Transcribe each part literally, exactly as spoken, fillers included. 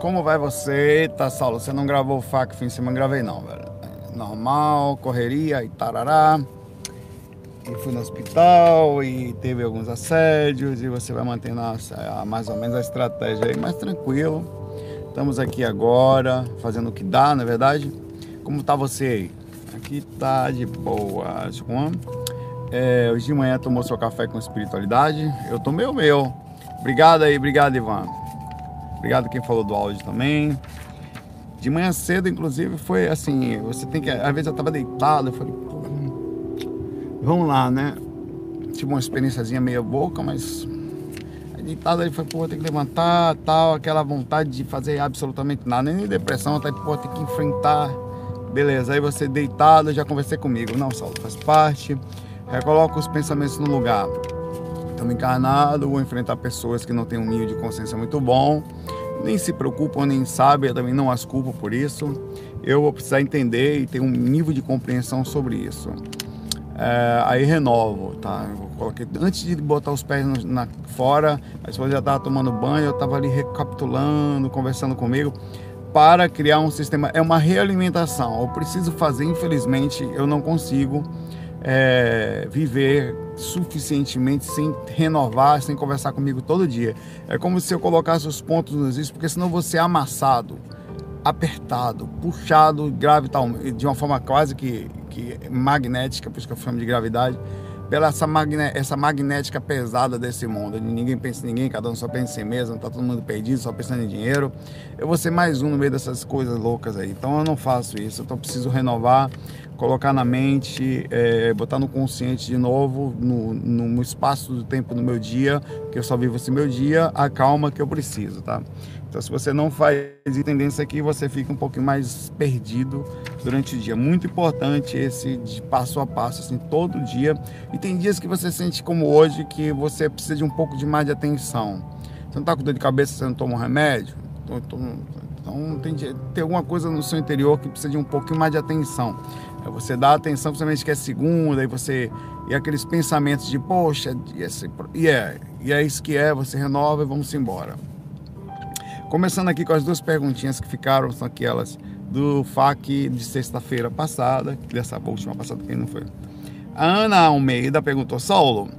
Como vai você? Eita, Saulo, você não gravou o F A C fim de semana? Gravei não, velho. Normal, correria e tarará. E fui no hospital e teve alguns assédios. E você vai manter mais ou menos a estratégia aí, mas tranquilo. Estamos aqui agora, fazendo o que dá, não é verdade? Como tá você aí? Aqui tá de boa. Acho que é, hoje de manhã tomou seu café com espiritualidade. Eu tomei o meu. Obrigado aí, obrigado, Ivan. Obrigado quem falou do áudio também. De manhã cedo, inclusive, foi assim, você tem que... Às vezes eu tava deitado, eu falei, pô, vamos lá, né? Tive uma experiênciazinha meio boca, mas... Aí deitado, aí foi, pô, tem que levantar, tal, aquela vontade de fazer absolutamente nada, nem depressão, até, pô, tem que enfrentar. Beleza, aí você deitado, já conversei comigo. Não, Saulo, faz parte. Recoloca os pensamentos no lugar. Estamos encarnados, vou enfrentar pessoas que não têm um nível de consciência muito bom, nem se preocupam, nem sabem, eu também não as culpo por isso. Eu vou precisar entender e ter um nível de compreensão sobre isso. É, aí renovo, tá? Eu coloquei, antes de botar os pés no, na, fora, a esposa já estava tomando banho, eu estava ali recapitulando, conversando comigo, para criar um sistema. É uma realimentação, eu preciso fazer, infelizmente, eu não consigo é, viver suficientemente sem renovar, sem conversar comigo todo dia. É como se eu colocasse os pontos nos is, porque senão você é amassado, apertado, puxado gravital, de uma forma quase que, que magnética, por isso que eu chamo de gravidade, pela essa, magne, essa magnética pesada desse mundo, onde ninguém pensa em ninguém, cada um só pensa em si mesmo, tá todo mundo perdido, só pensando em dinheiro. Eu vou ser mais um no meio dessas coisas loucas aí, então eu não faço isso, eu então preciso renovar, colocar na mente, é, botar no consciente de novo, no, no espaço do tempo do meu dia, que eu só vivo esse meu dia, a calma que eu preciso, tá? Então, se você não faz tendência aqui, você fica um pouquinho mais perdido durante o dia. Muito importante esse de passo a passo, assim, todo dia. E tem dias que você sente, como hoje, que você precisa de um pouco de mais de atenção. Você não tá com dor de cabeça, você não toma um remédio? Tô, tô, então, tem, tem alguma coisa no seu interior que precisa de um pouquinho mais de atenção. Você dá atenção, principalmente que é segunda, e você e aqueles pensamentos de poxa, e esse, e é, e é isso que é, você renova e vamos embora. Começando aqui com as duas perguntinhas que ficaram, são aquelas do F A Q de sexta-feira passada, dessa última passada que não foi. A Ana Almeida perguntou: Saulo,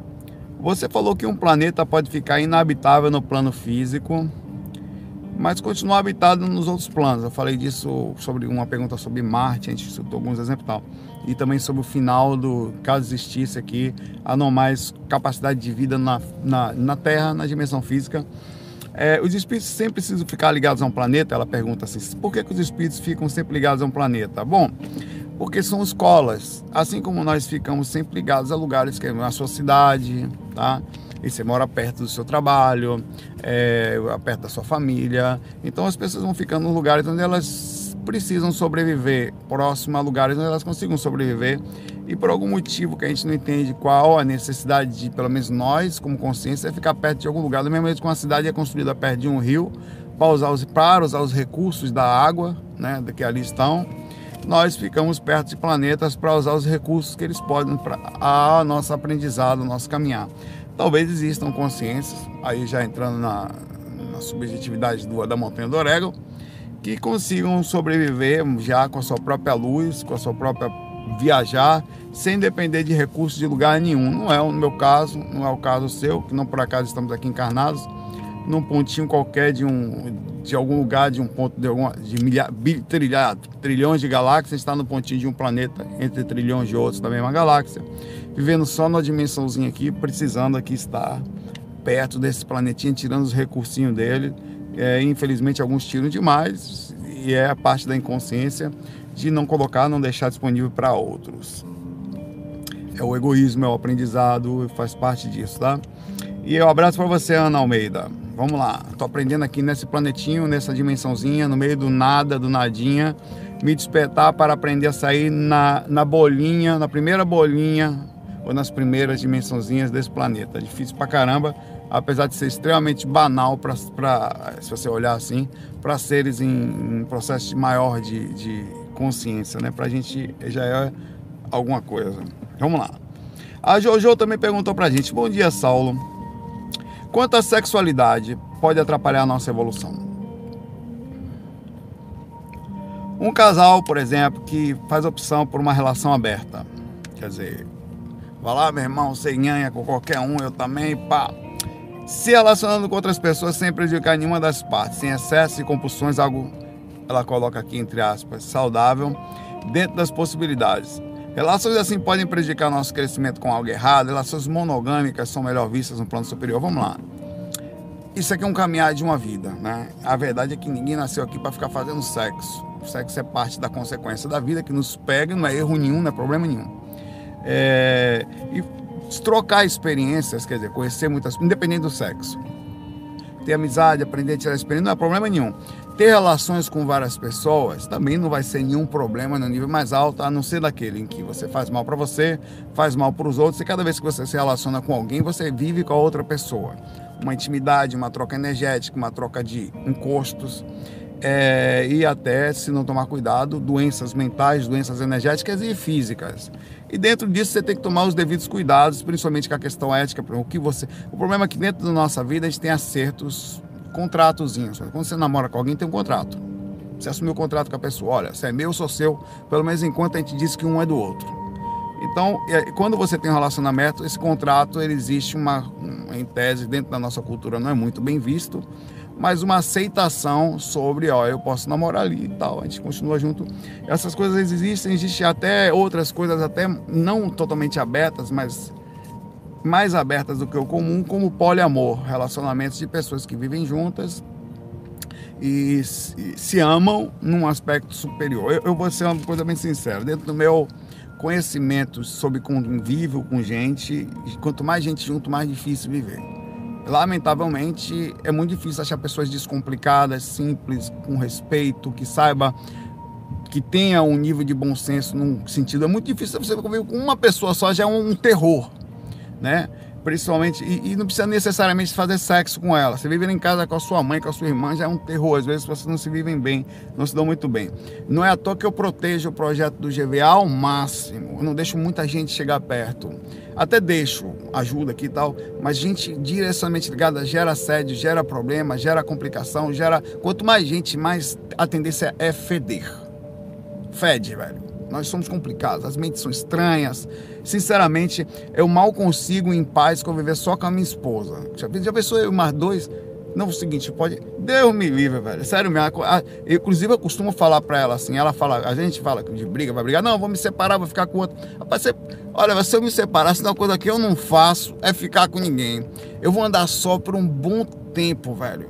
você falou que um planeta pode ficar inabitável no plano físico, mas continua habitado nos outros planos. Eu falei disso sobre uma pergunta sobre Marte, a gente citou alguns exemplos e tal. E também sobre o final do, caso existisse aqui, a não mais capacidade de vida na, na, na Terra, na dimensão física. É, os espíritos sempre precisam ficar ligados a um planeta? Ela pergunta assim, por que, que os espíritos ficam sempre ligados a um planeta? Bom, porque são escolas, assim como nós ficamos sempre ligados a lugares que é a sua cidade, tá? E você mora perto do seu trabalho, é, perto da sua família. Então as pessoas vão ficando em lugares onde elas precisam sobreviver, próximo a lugares onde elas consigam sobreviver. E por algum motivo que a gente não entende qual a necessidade de, pelo menos nós, como consciência, é ficar perto de algum lugar. Do mesmo jeito que uma cidade é construída perto de um rio, para usar os, para usar os recursos da água, né, que ali estão, nós ficamos perto de planetas para usar os recursos que eles podem para a nossa aprendizado, o nosso caminhar. Talvez existam consciências, aí já entrando na, na subjetividade do, da montanha do Orégano, que consigam sobreviver já com a sua própria luz, com a sua própria viajar, sem depender de recursos de lugar nenhum. Não é o meu caso, não é o caso seu, que não por acaso estamos aqui encarnados, num pontinho qualquer de, um, de algum lugar, de um ponto de, alguma, de milha, bil, trilha, trilhões de galáxias, está no pontinho de um planeta, entre trilhões de outros da mesma galáxia, vivendo só numa dimensãozinha aqui, precisando aqui estar perto desse planetinho, tirando os recursinhos dele. É, infelizmente alguns tiram demais, e é a parte da inconsciência de não colocar, não deixar disponível para outros. É o egoísmo, é o aprendizado, faz parte disso, tá? E um abraço para você, Ana Almeida. Vamos lá, tô aprendendo aqui nesse planetinho, nessa dimensãozinha, no meio do nada, do nadinha, me despertar para aprender a sair na, na bolinha, na primeira bolinha, ou nas primeiras dimensãozinhas desse planeta. Difícil pra caramba, apesar de ser extremamente banal, pra, pra, se você olhar assim, para seres em, em processo maior de, de consciência, né? Pra gente já é alguma coisa. Vamos lá. A Jojo também perguntou pra gente: bom dia, Saulo. Quanto à sexualidade, pode atrapalhar a nossa evolução. Um casal, por exemplo, que faz opção por uma relação aberta. Quer dizer, vai lá, meu irmão, você nhanha com qualquer um, eu também, pá. Se relacionando com outras pessoas sem prejudicar nenhuma das partes, sem excesso e compulsões, algo, ela coloca aqui entre aspas, saudável, dentro das possibilidades. Relações assim podem prejudicar nosso crescimento com algo errado, relações monogâmicas são melhor vistas no plano superior. Vamos lá. Isso aqui é um caminhar de uma vida, né? A verdade é que ninguém nasceu aqui para ficar fazendo sexo. O sexo é parte da consequência da vida que nos pega, não é erro nenhum, não é problema nenhum. É... E... trocar experiências, quer dizer, conhecer muitas, independente do sexo, ter amizade, aprender a tirar experiência, não é problema nenhum. Ter relações com várias pessoas também não vai ser nenhum problema no nível mais alto, a não ser daquele em que você faz mal para você, faz mal para os outros, e cada vez que você se relaciona com alguém, você vive com a outra pessoa, uma intimidade, uma troca energética, uma troca de encostos, é, e até, se não tomar cuidado, doenças mentais, doenças energéticas e físicas. E dentro disso você tem que tomar os devidos cuidados, principalmente com a questão ética. O, que você... o problema é que dentro da nossa vida a gente tem acertos, contratozinhos. Quando você namora com alguém, tem um contrato. Você assumiu o contrato com a pessoa, olha, se é meu, eu sou seu, pelo menos enquanto a gente diz que um é do outro. Então, quando você tem um relacionamento, esse contrato, ele existe uma, em tese, dentro da nossa cultura não é muito bem visto, mas uma aceitação sobre, ó, eu posso namorar ali e tal, a gente continua junto. Essas coisas existem, existem até outras coisas, até não totalmente abertas, mas mais abertas do que o comum, como poliamor, relacionamentos de pessoas que vivem juntas e se amam num aspecto superior. Eu, eu vou ser uma coisa bem sincera, dentro do meu conhecimento sobre convívio com gente, quanto mais gente junto, mais difícil viver. Lamentavelmente, é muito difícil achar pessoas descomplicadas, simples, com respeito, que saiba, que tenha um nível de bom senso num sentido. É muito difícil você conviver com uma pessoa só, já é um, um terror, né? Principalmente, e, e não precisa necessariamente fazer sexo com ela. Você vive em casa com a sua mãe, com a sua irmã, já é um terror. Às vezes vocês não se vivem bem, não se dão muito bem. Não é à toa que eu protejo o projeto do G V A ao máximo. Eu não deixo muita gente chegar perto. Até deixo, ajuda aqui e tal, mas gente diretamente ligada gera assédio, gera problema, gera complicação, gera... Quanto mais gente, mais a tendência é feder. Fede, velho. Nós somos complicados, as mentes são estranhas. Sinceramente, eu mal consigo em paz conviver só com a minha esposa. Já, já pensou eu mais dois? Não, o seguinte, pode... Deus me livre, velho. Sério mesmo. A, a, inclusive, eu costumo falar pra ela assim. Ela fala... A gente fala que de briga, vai brigar. Não, vou me separar, vou ficar com outro. Rapaz, você... Olha, se eu me separar, se tem uma coisa que eu não faço, é ficar com ninguém. Eu vou andar só por um bom tempo, velho.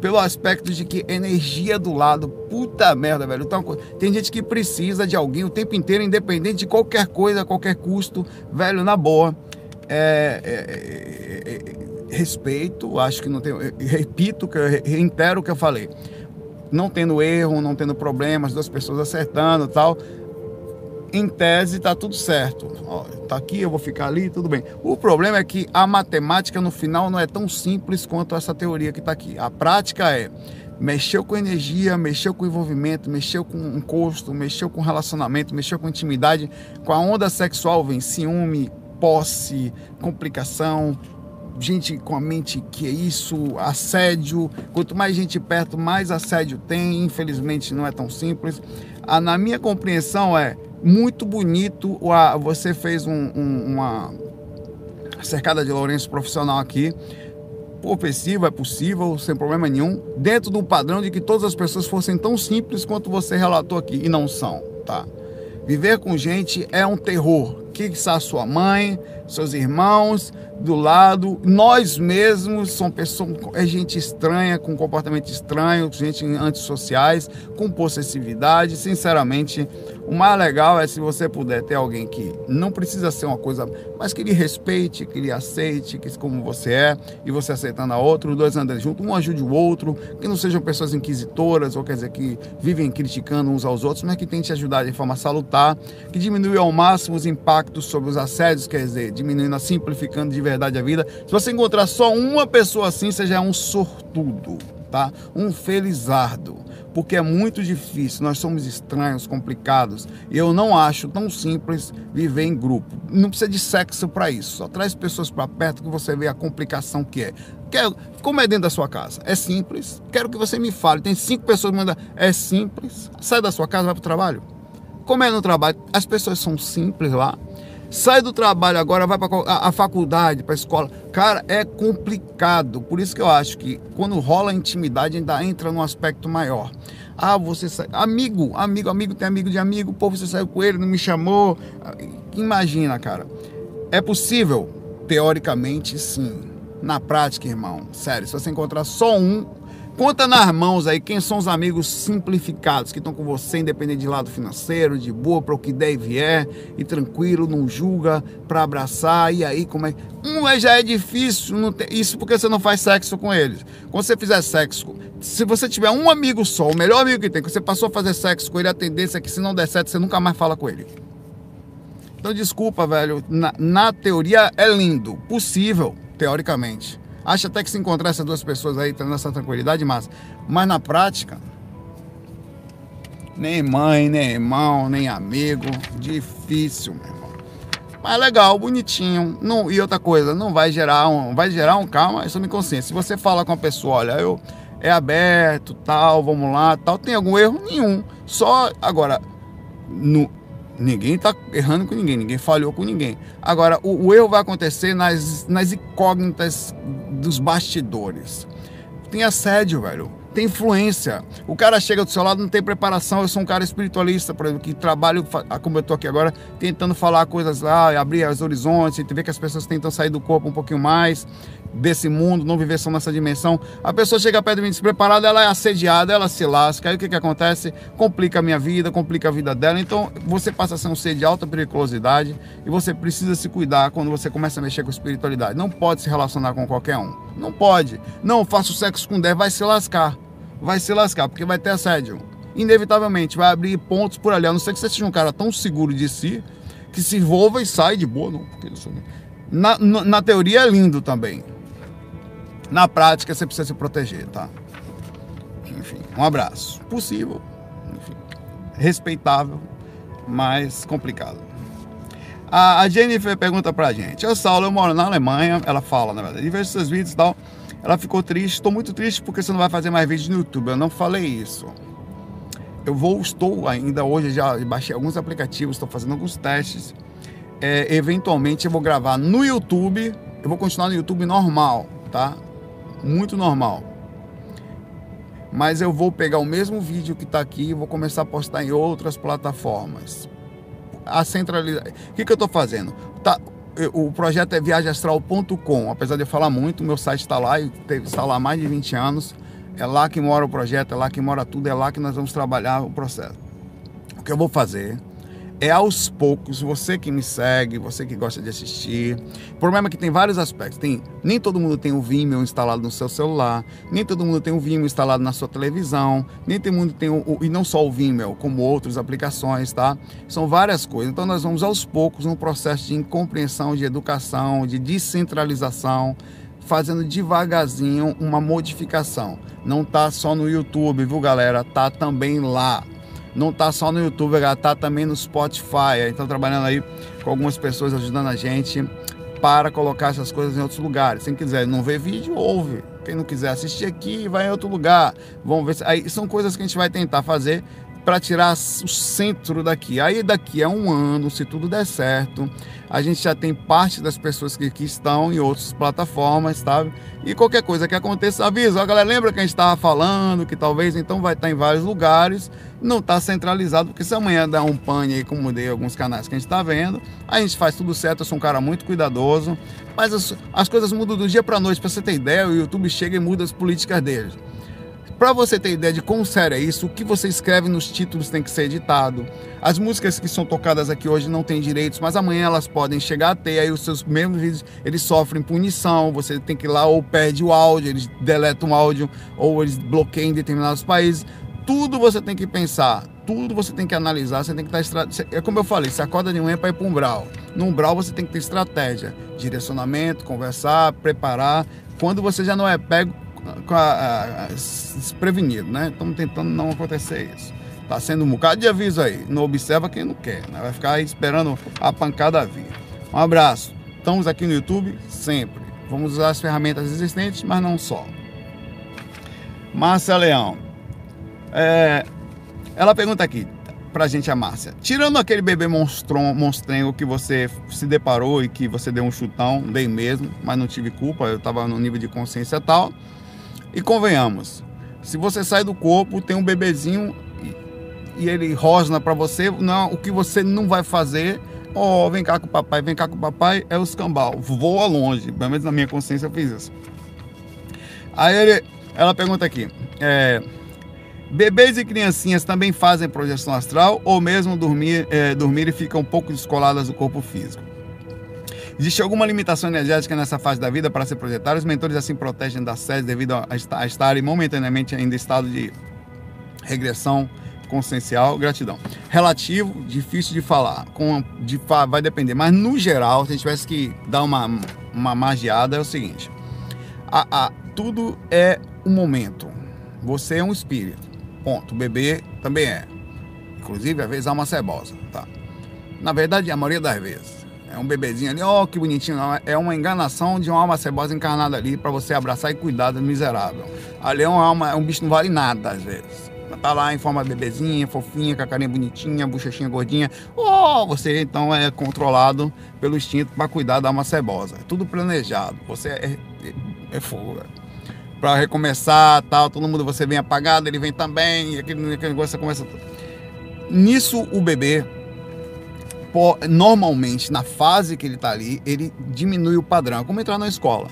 Pelo aspecto de que energia do lado, puta merda, velho. Então, tem gente que precisa de alguém o tempo inteiro, independente de qualquer coisa, qualquer custo, velho, na boa. É, é, é, respeito, acho que não tem... Repito, que eu reitero o que eu falei. Não tendo erro, não tendo problemas, duas pessoas acertando e tal. Em tese, tá tudo certo. Ó, tá aqui, eu vou ficar ali, tudo bem. O problema é que a matemática, no final, não é tão simples quanto essa teoria que tá aqui. A prática é... Mexeu com energia, mexeu com envolvimento, mexeu com encosto, mexeu com relacionamento, mexeu com intimidade. Com a onda sexual vem ciúme, posse, complicação... Gente com a mente que é isso, assédio, quanto mais gente perto, mais assédio tem, infelizmente não é tão simples. Ah, na minha compreensão é muito bonito, ah, você fez um, um, uma cercada de Lourenço profissional aqui, ofensivo, é possível, sem problema nenhum, dentro do padrão de que todas as pessoas fossem tão simples quanto você relatou aqui, e não são, tá? Viver com gente é um terror. Que está sua mãe, seus irmãos, do lado, nós mesmos, são pessoas, é gente estranha, com comportamento estranho, gente antissociais, com possessividade. Sinceramente, o mais legal é se você puder ter alguém que não precisa ser uma coisa, mas que lhe respeite, que lhe aceite, que como você é, e você aceitando a outra, os dois andando juntos, um ajude o outro, que não sejam pessoas inquisitoras, ou quer dizer, que vivem criticando uns aos outros, mas que tentem ajudar de forma salutar, que diminua ao máximo os impactos sobre os assédios, quer dizer, diminuindo, simplificando de verdade a vida. Se você encontrar só uma pessoa assim, você já é um sortudo, tá? Um felizardo. porque é muito difícil, nós somos estranhos, complicados, e eu não acho tão simples viver em grupo. Não precisa de sexo para isso, só traz pessoas para perto que você vê a complicação que é. Quero, como é dentro da sua casa? É simples, quero que você me fale, tem cinco pessoas mandando, é simples, sai da sua casa, vai para o trabalho. Como é no trabalho? As pessoas são simples lá. Sai do trabalho agora, vai para a faculdade, para a escola. Cara, é complicado. Por isso que eu acho que quando rola a intimidade, ainda entra num aspecto maior. Ah, você sai... Amigo, amigo, amigo, tem amigo de amigo. Pô, você saiu com ele, não me chamou. Imagina, cara. É possível? Teoricamente, sim. Na prática, irmão, sério, se você encontrar só um... Conta nas mãos aí quem são os amigos simplificados que estão com você, independente de lado financeiro, de boa, para o que der e vier, e tranquilo, não julga, para abraçar, e aí como é... Hum, mas já é difícil, não tem... Isso porque você não faz sexo com eles. Quando você fizer sexo, se você tiver um amigo só, o melhor amigo que tem, que você passou a fazer sexo com ele, a tendência é que se não der certo, você nunca mais fala com ele. Então desculpa, velho, na, na teoria é lindo, possível, teoricamente. Acho até que se encontrar essas duas pessoas aí, tendo essa tranquilidade, mas, mas na prática, nem mãe, nem irmão, nem amigo, difícil, meu irmão. Mas legal, bonitinho. Não, e outra coisa, não vai gerar um, vai gerar um calma, isso me consciência. Se você fala com a pessoa, olha, eu é aberto, tal, vamos lá, tal, tem algum erro? Nenhum. Só, agora, no... Ninguém tá errando com ninguém, ninguém falhou com ninguém. Agora, o, o erro vai acontecer nas, nas incógnitas dos bastidores. Tem assédio, velho. Tem influência. O cara chega do seu lado, não tem preparação. Eu sou um cara espiritualista, por exemplo, que trabalho, como eu tô aqui agora, tentando falar coisas lá, abrir os horizontes, ver que as pessoas tentam sair do corpo um pouquinho mais, desse mundo, não viver só nessa dimensão. A pessoa chega perto de mim despreparada, ela é assediada, ela se lasca. Aí o que que acontece? Complica a minha vida, complica a vida dela. Então você passa a ser um ser de alta periculosidade e você precisa se cuidar quando você começa a mexer com espiritualidade. Não pode se relacionar com qualquer um. Não pode. Não, faço sexo com dez, vai se lascar. Vai se lascar, porque vai ter assédio. Inevitavelmente, vai abrir pontos por ali. A não ser que você seja um cara tão seguro de si que se envolva e sai de boa. Não, porque isso... na, na, na teoria é lindo também. Na prática, você precisa se proteger, tá? Enfim, um abraço. Possível, enfim, respeitável, mas complicado. A, a Jennifer pergunta pra gente. Eu, Saulo, eu moro na Alemanha. Ela fala, na verdade, e vejo seus vídeos e tal. Ela ficou triste. Estou muito triste porque você não vai fazer mais vídeos no YouTube. Eu não falei isso. Eu vou, estou ainda hoje, já baixei alguns aplicativos, estou fazendo alguns testes. É, eventualmente, eu vou gravar no YouTube. Eu vou continuar no YouTube normal, tá? Muito normal, mas eu vou pegar o mesmo vídeo que tá aqui e vou começar a postar em outras plataformas. A centralidade, o que que eu tô fazendo? Tá, o projeto é viaja astral ponto com, apesar de eu falar muito, meu site está lá e está lá há mais de vinte anos, é lá que mora o projeto, é lá que mora tudo, é lá que nós vamos trabalhar o processo. O que eu vou fazer é aos poucos, você que me segue, você que gosta de assistir. O problema é que tem vários aspectos. Tem, nem todo mundo tem o Vimeo instalado no seu celular, nem todo mundo tem o Vimeo instalado na sua televisão, nem todo mundo tem o, o e não só o Vimeo, como outras aplicações, tá? São várias coisas. Então nós vamos aos poucos num processo de incompreensão, de educação, de descentralização, fazendo devagarzinho uma modificação. Não tá só no YouTube, viu, galera? Tá também lá. Não tá só no YouTube, tá também no Spotify. Então trabalhando aí com algumas pessoas ajudando a gente para colocar essas coisas em outros lugares. Quem quiser não ver vídeo, ouve. Quem não quiser assistir aqui, vai em outro lugar. Vamos ver se... Aí são coisas que a gente vai tentar fazer para tirar o centro daqui. Aí daqui a um ano, se tudo der certo, a gente já tem parte das pessoas que aqui estão em outras plataformas, sabe? E qualquer coisa que aconteça, avisa. Ó, galera, lembra que a gente estava falando que talvez então vai estar em vários lugares, não está centralizado, porque se amanhã der um pane aí, como dei alguns canais que a gente está vendo, a gente faz tudo certo. Eu sou um cara muito cuidadoso, mas as, as coisas mudam do dia para a noite. Para você ter ideia, o YouTube chega e muda as políticas deles. Para você ter ideia de quão sério é isso, o que você escreve nos títulos tem que ser editado. As músicas que são tocadas aqui hoje não têm direitos, mas amanhã elas podem chegar a ter. Aí os seus mesmos vídeos, eles sofrem punição. Você tem que ir lá, ou perde o áudio, eles deletam o áudio, ou eles bloqueiam em determinados países. Tudo você tem que pensar, tudo você tem que analisar, você tem que estar... É como eu falei, você acorda de manhã para ir para um umbral. No umbral você tem que ter estratégia, direcionamento, conversar, preparar. Quando você já não é pego, com a, a, a, desprevenido, né? Estamos tentando não acontecer isso. Está sendo um bocado de aviso aí. Não observa quem não quer, né? Vai ficar aí esperando a pancada vir. Um abraço. Estamos aqui no YouTube sempre. Vamos usar as ferramentas existentes, mas não só. Márcia Leão. É, ela pergunta aqui pra gente, a Márcia. Tirando aquele bebê monstron, monstrengo que você se deparou e que você deu um chutão, bem mesmo, mas não tive culpa, eu estava no nível de consciência tal. E convenhamos, se você sai do corpo, tem um bebezinho... e ele rosna para você, não, o que você não vai fazer, oh, vem cá com o papai, vem cá com o papai, é o escambau, voa longe, pelo menos na minha consciência eu fiz isso. Aí ele, ela pergunta aqui, é, bebês e criancinhas também fazem projeção astral, ou mesmo dormir, é, dormir e ficam um pouco descoladas do corpo físico? Existe alguma limitação energética nessa fase da vida para ser projetado? Os mentores assim protegem da sede devido a, a estarem momentaneamente ainda em estado de regressão consciencial? Gratidão. Relativo, difícil de falar, com, de, vai depender, mas no geral, se a gente tivesse que dar uma, uma magiada, é o seguinte, a, a, tudo é um momento, você é um espírito, ponto, o bebê também é, inclusive às vezes há uma cebosa, tá? Na verdade, a maioria das vezes, é um bebezinho ali, ó, oh, que bonitinho, é uma enganação de uma alma cebosa encarnada ali, para você abraçar e cuidar do miserável, ali é, uma, é um bicho que não vale nada às vezes. Tá lá em forma de bebezinha, fofinha, com a carinha bonitinha, bochechinha gordinha. Oh, você então é controlado pelo instinto para cuidar da alma cebosa. É tudo planejado. Você é, é, é fogo. Para recomeçar, tal, todo mundo, você vem apagado, ele vem também, e aquele, aquele negócio você começa tudo. Nisso o bebê, por, normalmente na fase que ele tá ali, ele diminui o padrão. É como entrar na escola.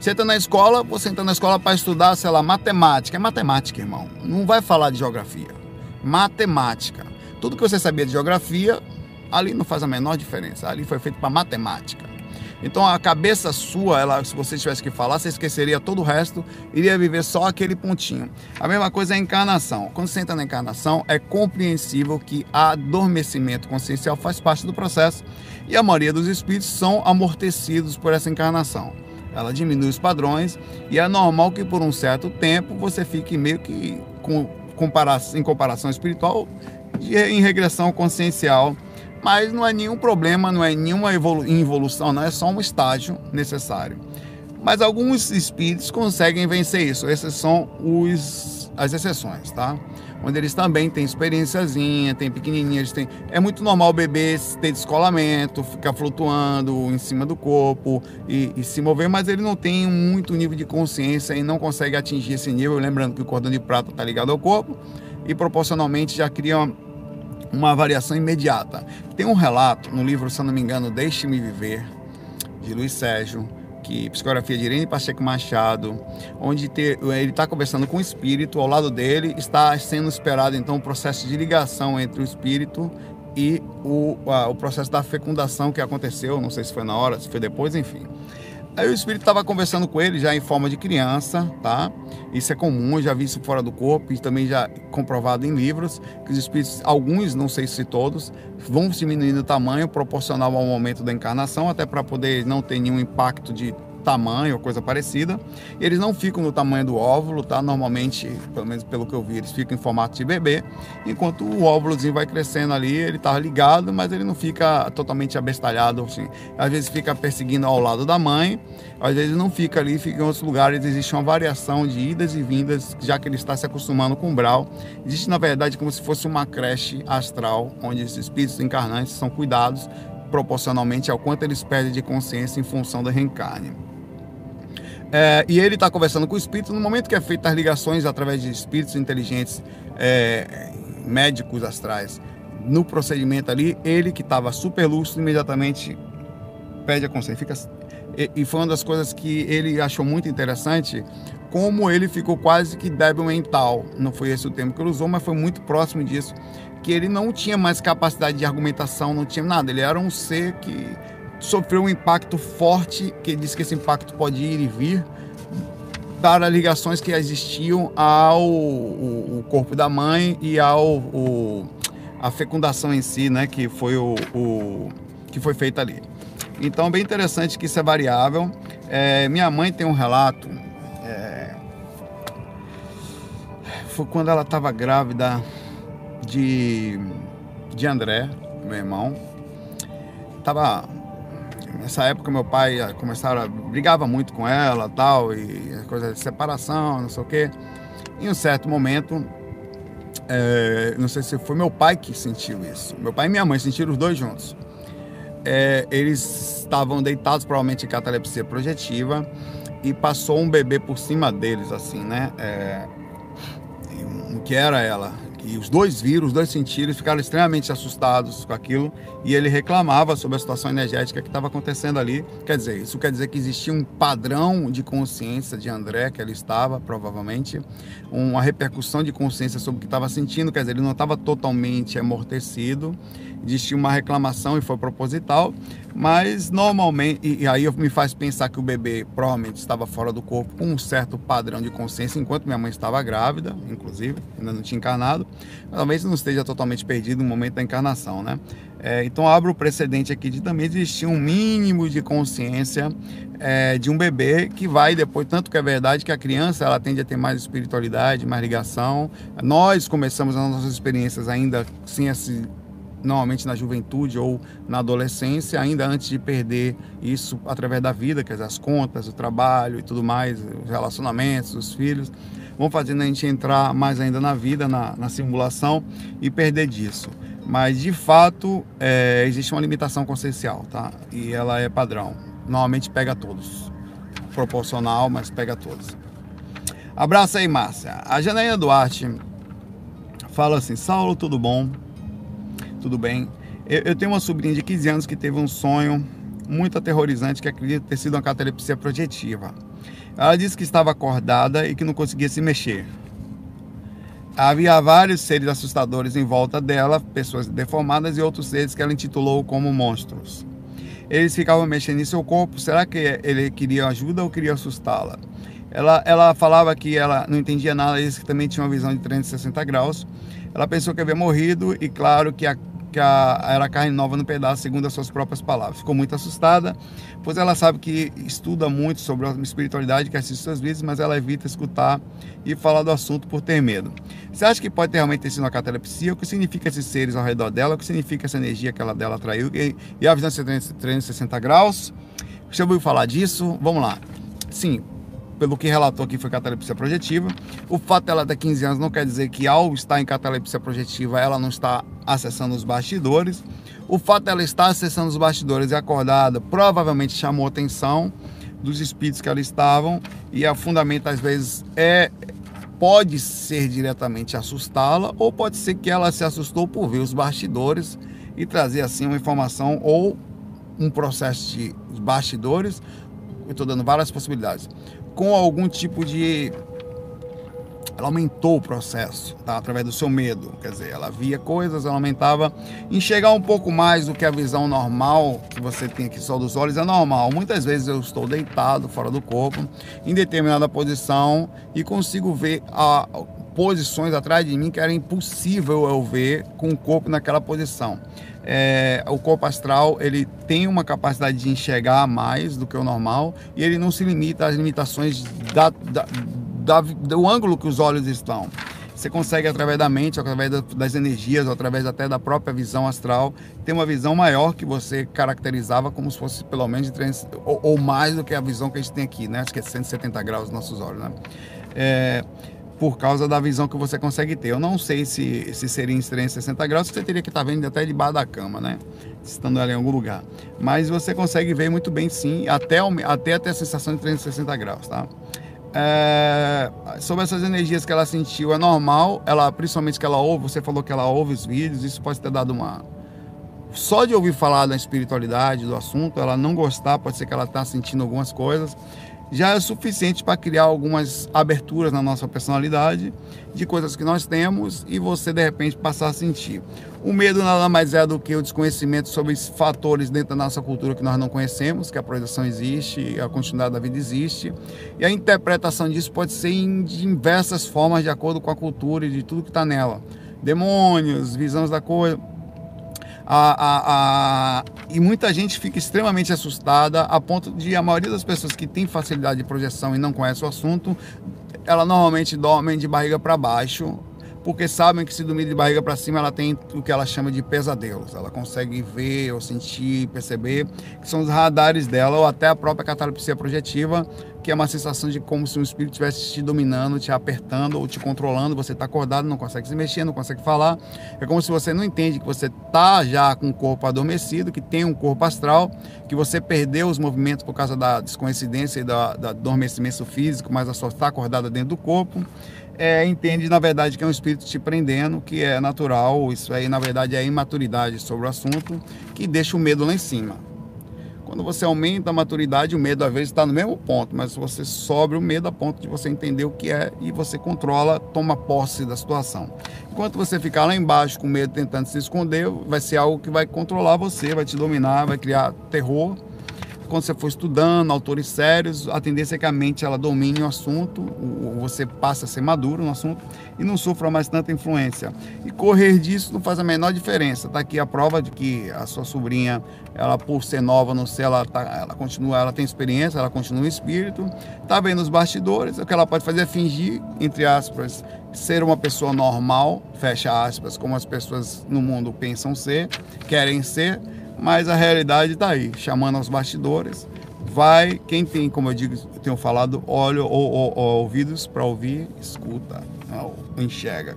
Você entra na escola, você entra na escola para estudar, sei lá, matemática. É matemática, irmão. Não vai falar de geografia. Matemática. Tudo que você sabia de geografia, ali não faz a menor diferença. Ali foi feito para matemática. Então, a cabeça sua, ela, se você tivesse que falar, você esqueceria todo o resto, iria viver só aquele pontinho. A mesma coisa é a encarnação. Quando você entra na encarnação, é compreensível que adormecimento consciencial faz parte do processo e a maioria dos espíritos são amortecidos por essa encarnação. Ela diminui os padrões e é normal que por um certo tempo você fique meio que com, compara- em comparação espiritual de, em regressão consciencial, mas não é nenhum problema, não é nenhuma evolu- evolução, não é só um estágio necessário. Mas alguns espíritos conseguem vencer isso, esses são os, as exceções, tá? Onde eles também têm experiênciazinha, tem pequenininha, eles têm... É muito normal o bebê ter descolamento, ficar flutuando em cima do corpo e, e se mover, mas ele não tem muito nível de consciência e não consegue atingir esse nível, lembrando que o cordão de prata está ligado ao corpo e proporcionalmente já cria uma, uma variação imediata. Tem um relato no livro, se eu não me engano, Deixe-me Viver, de Luiz Sérgio, que psicografia de Irene Pacheco Machado, onde ter, ele está conversando com o espírito, ao lado dele está sendo esperado então um processo de ligação entre o espírito e o, a, o processo da fecundação que aconteceu, não sei se foi na hora, se foi depois, enfim. Aí o espírito estava conversando com ele já em forma de criança, tá? Isso é comum, eu já vi isso fora do corpo e também já comprovado em livros, que os espíritos, alguns, não sei se todos, vão diminuindo o tamanho proporcional ao momento da encarnação, até para poder não ter nenhum impacto de tamanho ou coisa parecida. Eles não ficam no tamanho do óvulo, tá? Normalmente, pelo menos pelo que eu vi, eles ficam em formato de bebê, enquanto o óvulozinho vai crescendo ali, ele tá ligado, mas ele não fica totalmente abestalhado, assim. Às vezes fica perseguindo ao lado da mãe, às vezes não fica ali, fica em outros lugares, existe uma variação de idas e vindas, já que ele está se acostumando com o umbral. Existe, na verdade, como se fosse uma creche astral, onde esses espíritos encarnantes são cuidados proporcionalmente ao quanto eles perdem de consciência em função do reencarne. É, e ele está conversando com o espírito, no momento que é feita as ligações através de espíritos inteligentes, é, médicos astrais, no procedimento ali, ele que estava super lúcido, imediatamente perde a consciência. Fica, e, e foi uma das coisas que ele achou muito interessante, como ele ficou quase que débil mental, não foi esse o termo que ele usou, mas foi muito próximo disso, que ele não tinha mais capacidade de argumentação, não tinha nada, ele era um ser que... sofreu um impacto forte, que diz que esse impacto pode ir e vir para ligações que existiam ao o, o corpo da mãe e ao o, a fecundação em si, né, que foi o, o que foi feita ali. Então, bem interessante que isso é variável. É, minha mãe tem um relato, é, foi quando ela estava grávida de, de André, meu irmão. Tava, nessa época meu pai começava, brigava muito com ela tal, e coisa de separação, não sei o quê. Em um certo momento, é, não sei se foi meu pai que sentiu isso. Meu pai e minha mãe sentiram os dois juntos. É, eles estavam deitados, provavelmente em catalepsia projetiva, e passou um bebê por cima deles, assim, né? É, que era ela. E os dois viram, os dois sentiram, ficaram extremamente assustados com aquilo, e ele reclamava sobre a situação energética que estava acontecendo ali. Quer dizer, isso quer dizer que existia um padrão de consciência de André, que ele estava, provavelmente, uma repercussão de consciência sobre o que estava sentindo, quer dizer, ele não estava totalmente amortecido, existia uma reclamação e foi proposital, mas normalmente, e, e aí me faz pensar que o bebê provavelmente estava fora do corpo com um certo padrão de consciência, enquanto minha mãe estava grávida, inclusive, ainda não tinha encarnado. Talvez não esteja totalmente perdido no momento da encarnação, né? É, então abro o precedente aqui de também existir um mínimo de consciência é, de um bebê que vai depois, tanto que é verdade que a criança ela tende a ter mais espiritualidade, mais ligação. Nós começamos as nossas experiências ainda sem esse, normalmente na juventude ou na adolescência, ainda antes de perder isso através da vida, quer dizer, as contas, o trabalho e tudo mais, os relacionamentos, os filhos, vão fazendo a gente entrar mais ainda na vida, na, na simulação e perder disso. Mas, de fato, é, existe uma limitação consciencial, tá? E ela é padrão. Normalmente pega todos. Proporcional, mas pega todos. Abraço aí, Márcia. A Janaína Duarte fala assim: Saulo, tudo bom? Tudo bem. Eu, eu tenho uma sobrinha de quinze anos que teve um sonho muito aterrorizante que acredito ter sido uma catalepsia projetiva. Ela disse que estava acordada e que não conseguia se mexer. Havia vários seres assustadores em volta dela, pessoas deformadas e outros seres que ela intitulou como monstros. Eles ficavam mexendo em seu corpo. Será que ele queria ajuda ou queria assustá-la? Ela, ela falava que ela não entendia nada, eles que também tinham uma visão de trezentos e sessenta graus. Ela pensou que havia morrido e claro que a que a, era carne nova no pedaço, segundo as suas próprias palavras. Ficou muito assustada, pois ela sabe que estuda muito sobre a espiritualidade, que assiste suas vídeos, mas ela evita escutar e falar do assunto por ter medo. Você acha que pode ter realmente ter sido uma catalepsia? O que significa esses seres ao redor dela? O que significa essa energia que ela dela atraiu? E, e a visão de trezentos e sessenta graus? Você ouviu falar disso? Vamos lá. Sim, pelo que relatou aqui foi catalepsia projetiva. O fato dela ter quinze anos não quer dizer que ao estar em catalepsia projetiva ela não está acessando os bastidores. O fato dela estar acessando os bastidores e acordada provavelmente chamou a atenção dos espíritos que ali estavam, e a fundamenta às vezes é, pode ser diretamente assustá-la, ou pode ser que ela se assustou por ver os bastidores e trazer assim uma informação ou um processo de bastidores. Eu estou dando várias possibilidades. Com algum tipo de... Ela aumentou o processo, tá? Através do seu medo. Quer dizer, ela via coisas, ela aumentava. Enxergar um pouco mais do que a visão normal que você tem aqui só dos olhos é normal. Muitas vezes eu estou deitado, fora do corpo, em determinada posição, e consigo ver a... posições atrás de mim que era impossível eu ver com o corpo naquela posição. É, o corpo astral, ele tem uma capacidade de enxergar mais do que o normal, e ele não se limita às limitações da, da, da, do ângulo que os olhos estão. Você consegue, através da mente, através das energias, através até da própria visão astral, ter uma visão maior que você caracterizava como se fosse pelo menos de trezentos, ou, ou mais do que a visão que a gente tem aqui, né? Acho que é cento e setenta graus dos nossos olhos, né? É, por causa da visão que você consegue ter. Eu não sei se, se seria em trezentos e sessenta graus, que você teria que estar vendo até debaixo da cama, né? Estando ela em algum lugar. Mas você consegue ver muito bem, sim, até, até, até a sensação de trezentos e sessenta graus, tá? É, sobre essas energias que ela sentiu, é normal, ela, principalmente que ela ouve, você falou que ela ouve os vídeos, isso pode ter dado uma... Só de ouvir falar da espiritualidade, do assunto, ela não gostar, pode ser que ela está sentindo algumas coisas... já é suficiente para criar algumas aberturas na nossa personalidade de coisas que nós temos e você de repente passar a sentir. O medo nada mais é do que o desconhecimento sobre fatores dentro da nossa cultura que nós não conhecemos, que a projeção existe, a continuidade da vida existe, e a interpretação disso pode ser em diversas formas de acordo com a cultura e de tudo que está nela. Demônios, visões da coisa... A, a, a, e muita gente fica extremamente assustada, a ponto de a maioria das pessoas que tem facilidade de projeção e não conhece o assunto ela normalmente dorme de barriga para baixo, porque sabem que se dormir de barriga para cima, ela tem o que ela chama de pesadelos. Ela consegue ver, ou sentir, perceber, que são os radares dela, ou até a própria catalepsia projetiva, que é uma sensação de como se um espírito estivesse te dominando, te apertando ou te controlando. Você está acordado, não consegue se mexer, não consegue falar. É como se você não entende que você está já com o corpo adormecido, que tem um corpo astral, que você perdeu os movimentos por causa da descoincidência e da, da adormecimento físico, mas a só está acordada dentro do corpo. É, entende, na verdade, que é um espírito te prendendo, que é natural. Isso aí, na verdade, é a imaturidade sobre o assunto, que deixa o medo lá em cima. Quando você aumenta a maturidade, o medo, às vezes, está no mesmo ponto, mas você sobe o medo a ponto de você entender o que é e você controla, toma posse da situação. Enquanto você ficar lá embaixo com medo, tentando se esconder, vai ser algo que vai controlar você, vai te dominar, vai criar terror. Quando você for estudando autores sérios, a tendência é que a mente ela domine o assunto, você passa a ser maduro no assunto e não sofra mais tanta influência. E correr disso não faz a menor diferença. Está aqui a prova de que a sua sobrinha, ela por ser nova, não sei, ela, tá, ela continua, ela tem experiência, ela continua em espírito, está bem nos bastidores. O que ela pode fazer é fingir, entre aspas, ser uma pessoa normal, fecha aspas, como as pessoas no mundo pensam ser, querem ser, mas a realidade está aí, chamando aos bastidores. Vai, quem tem, como eu digo, eu tenho falado, olho ou, ou, ou ouvidos para ouvir, escuta, ou enxerga.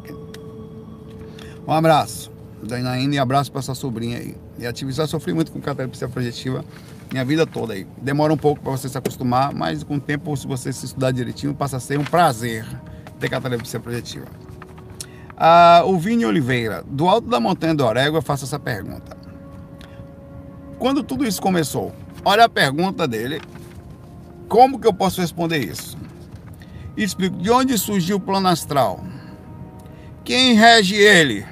Um abraço, Janaína, e abraço para sua sobrinha aí. E ativizar, sofri muito com catalepsia projetiva minha vida toda aí. Demora um pouco para você se acostumar, mas com o tempo, se você se estudar direitinho, passa a ser um prazer ter catalepsia projetiva. Ah, o Vini Oliveira, do alto da montanha do Orégua, eu faço essa pergunta. Quando tudo isso começou, olha a pergunta dele, como que eu posso responder isso? Explico, de onde surgiu o plano astral? Quem rege ele?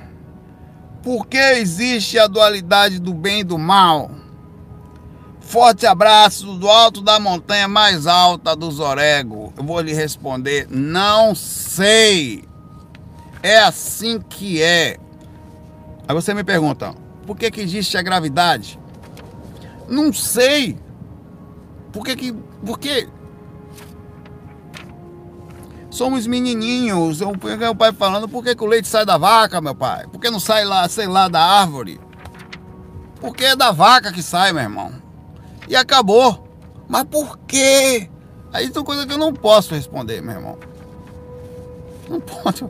Por que existe a dualidade do bem e do mal? Forte abraço do alto da montanha mais alta dos Orégua. Eu vou lhe responder, não sei. É assim que é. Aí você me pergunta, por que que existe a gravidade? Não sei. Por que que... Por quê? Somos menininhos. Eu, meu pai falando, por que que o leite sai da vaca, meu pai? Por que não sai lá, sei lá, da árvore? Porque é da vaca que sai, meu irmão. E acabou. Mas por quê? Aí são coisas que eu não posso responder, meu irmão. Não posso.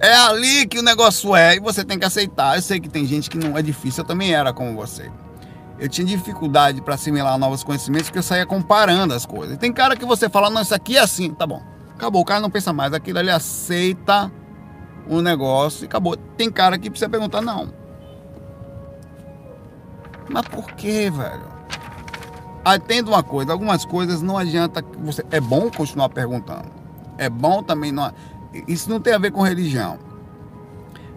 É ali que o negócio é e você tem que aceitar. Eu sei que tem gente que não é difícil. Eu também era como você. Eu tinha dificuldade para assimilar novos conhecimentos, porque eu saía comparando as coisas. Tem cara que você fala, não, isso aqui é assim, tá bom. Acabou, o cara não pensa mais, aquilo ali aceita o negócio e acabou. Tem cara que precisa perguntar, não. Mas por quê, velho? Atenda uma coisa, algumas coisas não adianta... Você... É bom continuar perguntando. É bom também... Não... Isso não tem a ver com religião.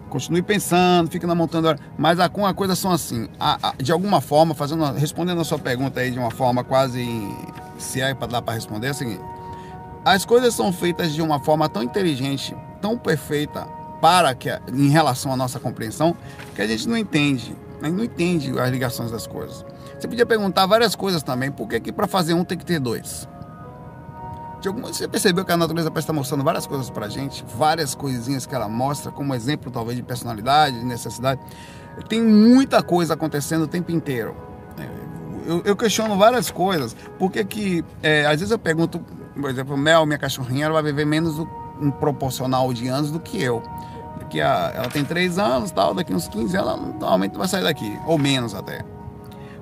Continue pensando, fica na montanha, mas algumas coisas são assim, a, a, de alguma forma, fazendo, respondendo a sua pergunta aí de uma forma quase, se é para dar para responder, é o seguinte, as coisas são feitas de uma forma tão inteligente, tão perfeita, para que, em relação à nossa compreensão, que a gente não entende, a gente não entende as ligações das coisas. Você podia perguntar várias coisas também, por que que para fazer um tem que ter dois? Você percebeu que a natureza parece estar mostrando várias coisas para a gente, várias coisinhas que ela mostra, como exemplo talvez de personalidade, de necessidade. Tem muita coisa acontecendo o tempo inteiro. Eu, eu questiono várias coisas. Por que que, é, às vezes eu pergunto, por exemplo, Mel, minha cachorrinha, ela vai viver menos do, um proporcional de anos do que eu. Daqui a, ela tem três anos, tal, daqui uns quinze anos, ela normalmente vai sair daqui, ou menos até.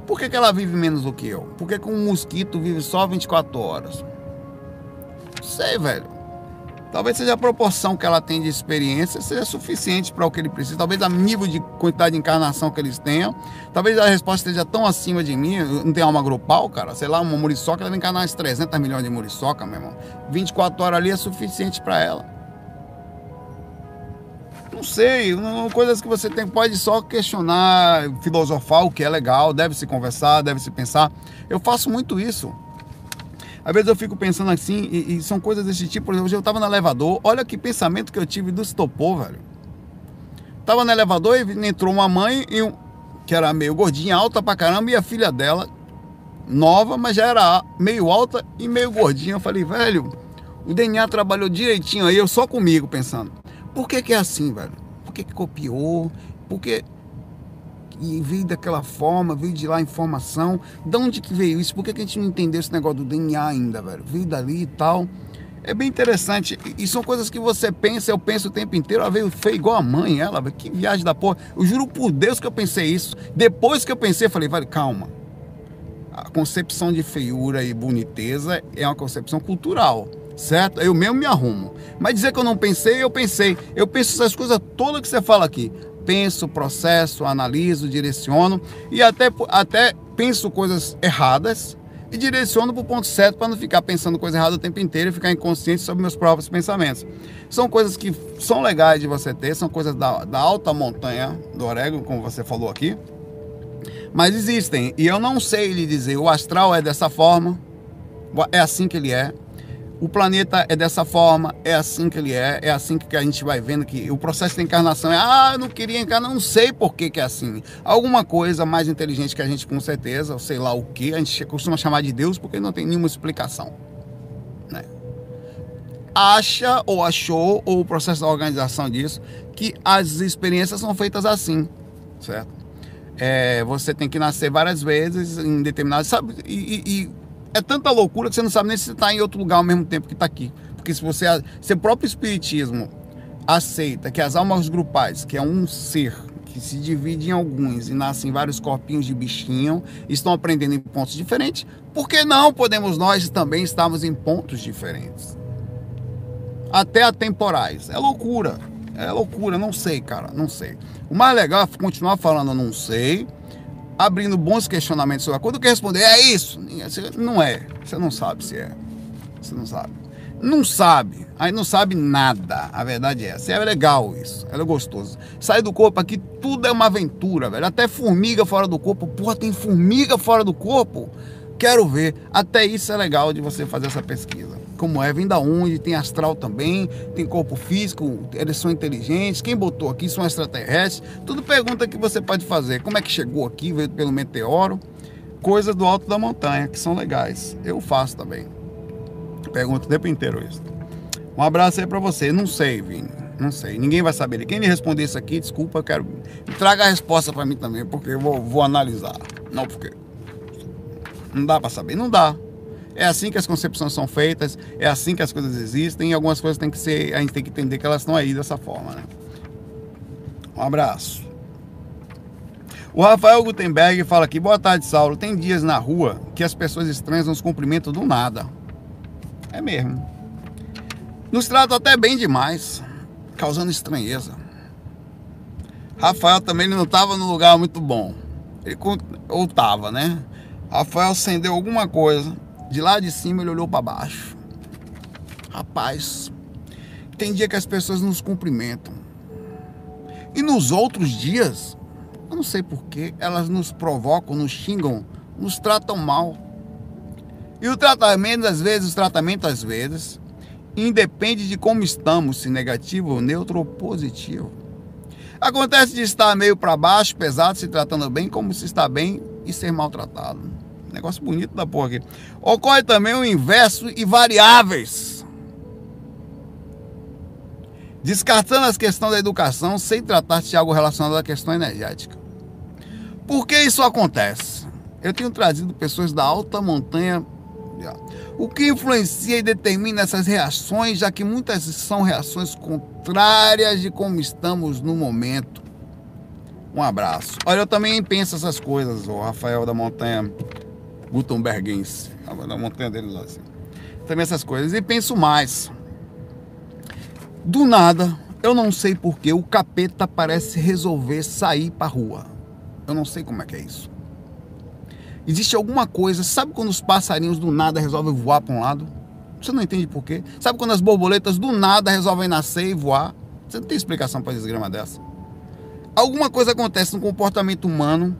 Por que que ela vive menos do que eu? Por que que um mosquito vive só vinte e quatro horas? Sei, velho. Talvez seja a proporção que ela tem de experiência, seja suficiente para o que ele precisa. Talvez a nível de quantidade de encarnação que eles tenham. Talvez a resposta esteja tão acima de mim. Eu não tem alma grupal, cara. Sei lá, uma muriçoca deve encarnar as trezentos milhões de muriçoca, meu irmão. vinte e quatro horas ali é suficiente para ela. Não sei. Não, coisas que você tem, pode só questionar, filosofar, o que é legal. Deve se conversar, deve se pensar. Eu faço muito isso. Às vezes eu fico pensando assim, e, e são coisas desse tipo. Por exemplo, eu estava no elevador, olha que pensamento que eu tive do estopor, velho. Estava no elevador e entrou uma mãe, e um, que era meio gordinha, alta pra caramba, e a filha dela, nova, mas já era meio alta e meio gordinha. Eu falei, velho, O D N A trabalhou direitinho aí, eu só comigo pensando. Por que que é assim, velho? Por que que copiou? Por que... E veio daquela forma, veio de lá a informação. De onde que veio isso? Por que que a gente não entendeu esse negócio do D N A ainda, velho? Veio dali e tal. É bem interessante. E são coisas que você pensa, eu penso o tempo inteiro. Ela veio feia igual a mãe, ela, velho. Que viagem da porra. Eu juro por Deus que eu pensei isso. Depois que eu pensei, eu falei, velho, calma. A concepção de feiura e boniteza é uma concepção cultural, certo? Eu mesmo me arrumo. Mas dizer que eu não pensei, eu pensei. Eu penso essas coisas todas que você fala aqui. Penso, processo, analiso, direciono e até, até penso coisas erradas e direciono para o ponto certo para não ficar pensando coisa errada o tempo inteiro e ficar inconsciente sobre meus próprios pensamentos. São coisas que são legais de você ter, são coisas da, da alta montanha do orégano, como você falou aqui, mas existem e eu não sei lhe dizer, o astral é dessa forma, é assim que ele é. O planeta é dessa forma, é assim que ele é, é assim que a gente vai vendo que o processo de encarnação é, ah, eu não queria encarnar, não sei por que que é assim. Alguma coisa mais inteligente que a gente, com certeza, sei lá o que, a gente costuma chamar de Deus porque não tem nenhuma explicação, né? Acha ou achou, ou o processo da organização disso, que as experiências são feitas assim, certo? É, você tem que nascer várias vezes em determinados, sabe, e... e, e é tanta loucura que você não sabe nem se está em outro lugar ao mesmo tempo que está aqui. Porque se você, seu próprio espiritismo aceita que as almas grupais, que é um ser que se divide em alguns e nasce em vários corpinhos de bichinho, estão aprendendo em pontos diferentes, por que não podemos nós também estarmos em pontos diferentes? Até atemporais. É loucura. É loucura. Não sei, cara. Não sei. O mais legal é continuar falando não sei, abrindo bons questionamentos sobre a coisa, do que responder, é isso? Não é, você não sabe se é, você não sabe, não sabe, aí não sabe nada, a verdade é essa, é legal isso, é gostoso, sair do corpo aqui, tudo é uma aventura, velho, até formiga fora do corpo, porra, tem formiga fora do corpo, quero ver, até isso é legal de você fazer essa pesquisa, como é, vem da onde, tem astral também, tem corpo físico, eles são inteligentes, quem botou aqui são extraterrestres, tudo pergunta que você pode fazer, como é que chegou aqui, veio pelo meteoro, coisas do alto da montanha, que são legais, eu faço também, pergunto o tempo inteiro isso, um abraço aí pra você, não sei, Vini, não sei, ninguém vai saber, quem me responder isso aqui, desculpa, eu quero, traga a resposta pra mim também, porque eu vou, vou analisar, não porque, não dá pra saber, não dá. É assim que as concepções são feitas, é assim que as coisas existem, e algumas coisas tem que ser, a gente tem que entender que elas estão aí dessa forma, né? Um abraço. O Rafael Gutenberg fala aqui, boa tarde, Saulo. Tem dias na rua que as pessoas estranhas nos cumprimentam do nada. É mesmo. Nos tratam até bem demais, causando estranheza. Rafael também, ele não estava num lugar muito bom. Ele, ou estava, né? Rafael acendeu alguma coisa. De lá de cima ele olhou para baixo. Rapaz, tem dia que as pessoas nos cumprimentam. E nos outros dias, eu não sei porquê, elas nos provocam, nos xingam, nos tratam mal. E o tratamento, às vezes, o tratamento, às vezes, independe de como estamos, se negativo, neutro ou positivo. Acontece de estar meio para baixo, pesado, se tratando bem, como se está bem e ser maltratado. Negócio bonito da porra aqui. Ocorre também o inverso e variáveis. Descartando as questões da educação sem tratar-se de algo relacionado à questão energética. Por que isso acontece? Eu tenho trazido pessoas da alta montanha. O que influencia e determina essas reações, já que muitas são reações contrárias de como estamos no momento. Um abraço. Olha, eu também penso essas coisas, o Rafael da montanha... Gutenbergense, a montanha deles lá assim. Também essas coisas, e penso mais. Do nada, eu não sei porque o capeta parece resolver sair pra rua. Eu não sei como é que é isso. Existe alguma coisa, sabe quando os passarinhos do nada resolvem voar pra um lado? Você não entende por quê? Sabe quando as borboletas do nada resolvem nascer e voar? Você não tem explicação pra desgrama dessa. Alguma coisa acontece no comportamento humano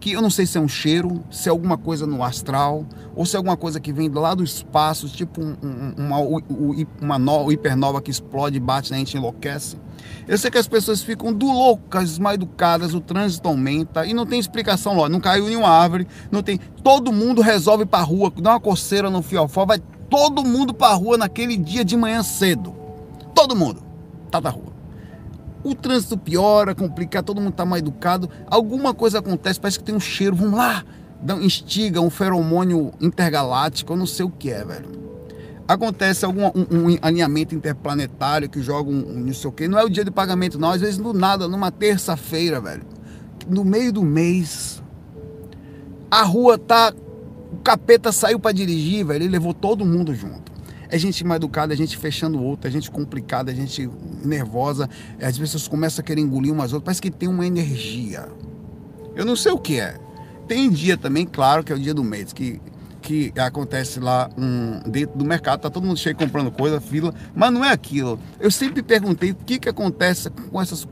que eu não sei se é um cheiro, se é alguma coisa no astral, ou se é alguma coisa que vem lá do espaço, tipo um, um, uma, uma, uma hipernova que explode, bate na gente, enlouquece. Eu sei que as pessoas ficam do loucas, mal educadas, o trânsito aumenta, e não tem explicação, lógico, não caiu nenhuma árvore, não tem, todo mundo resolve ir pra rua, dá uma coceira no fiofó, vai todo mundo para a rua naquele dia de manhã cedo. Todo mundo tá na rua. O trânsito piora, complica, todo mundo tá mais educado. Alguma coisa acontece, parece que tem um cheiro, vamos lá. Instiga um feromônio intergaláctico, eu não sei o que é, velho. Acontece algum um, um alinhamento interplanetário que joga um, um não sei o que. Não é o dia de pagamento, não. Às vezes do nada, numa terça-feira, velho. No meio do mês, a rua tá... O capeta saiu para dirigir, velho, ele levou todo mundo junto. É gente mal educada, é gente fechando o outro, é gente complicada, é gente nervosa, as pessoas começam a querer engolir umas outras, parece que tem uma energia. Eu não sei o que é. Tem dia também, claro, que é o dia do mês, que, que acontece lá um, dentro do mercado, tá todo mundo cheio comprando coisa, fila, mas não é aquilo. Eu sempre perguntei o que que acontece com essas...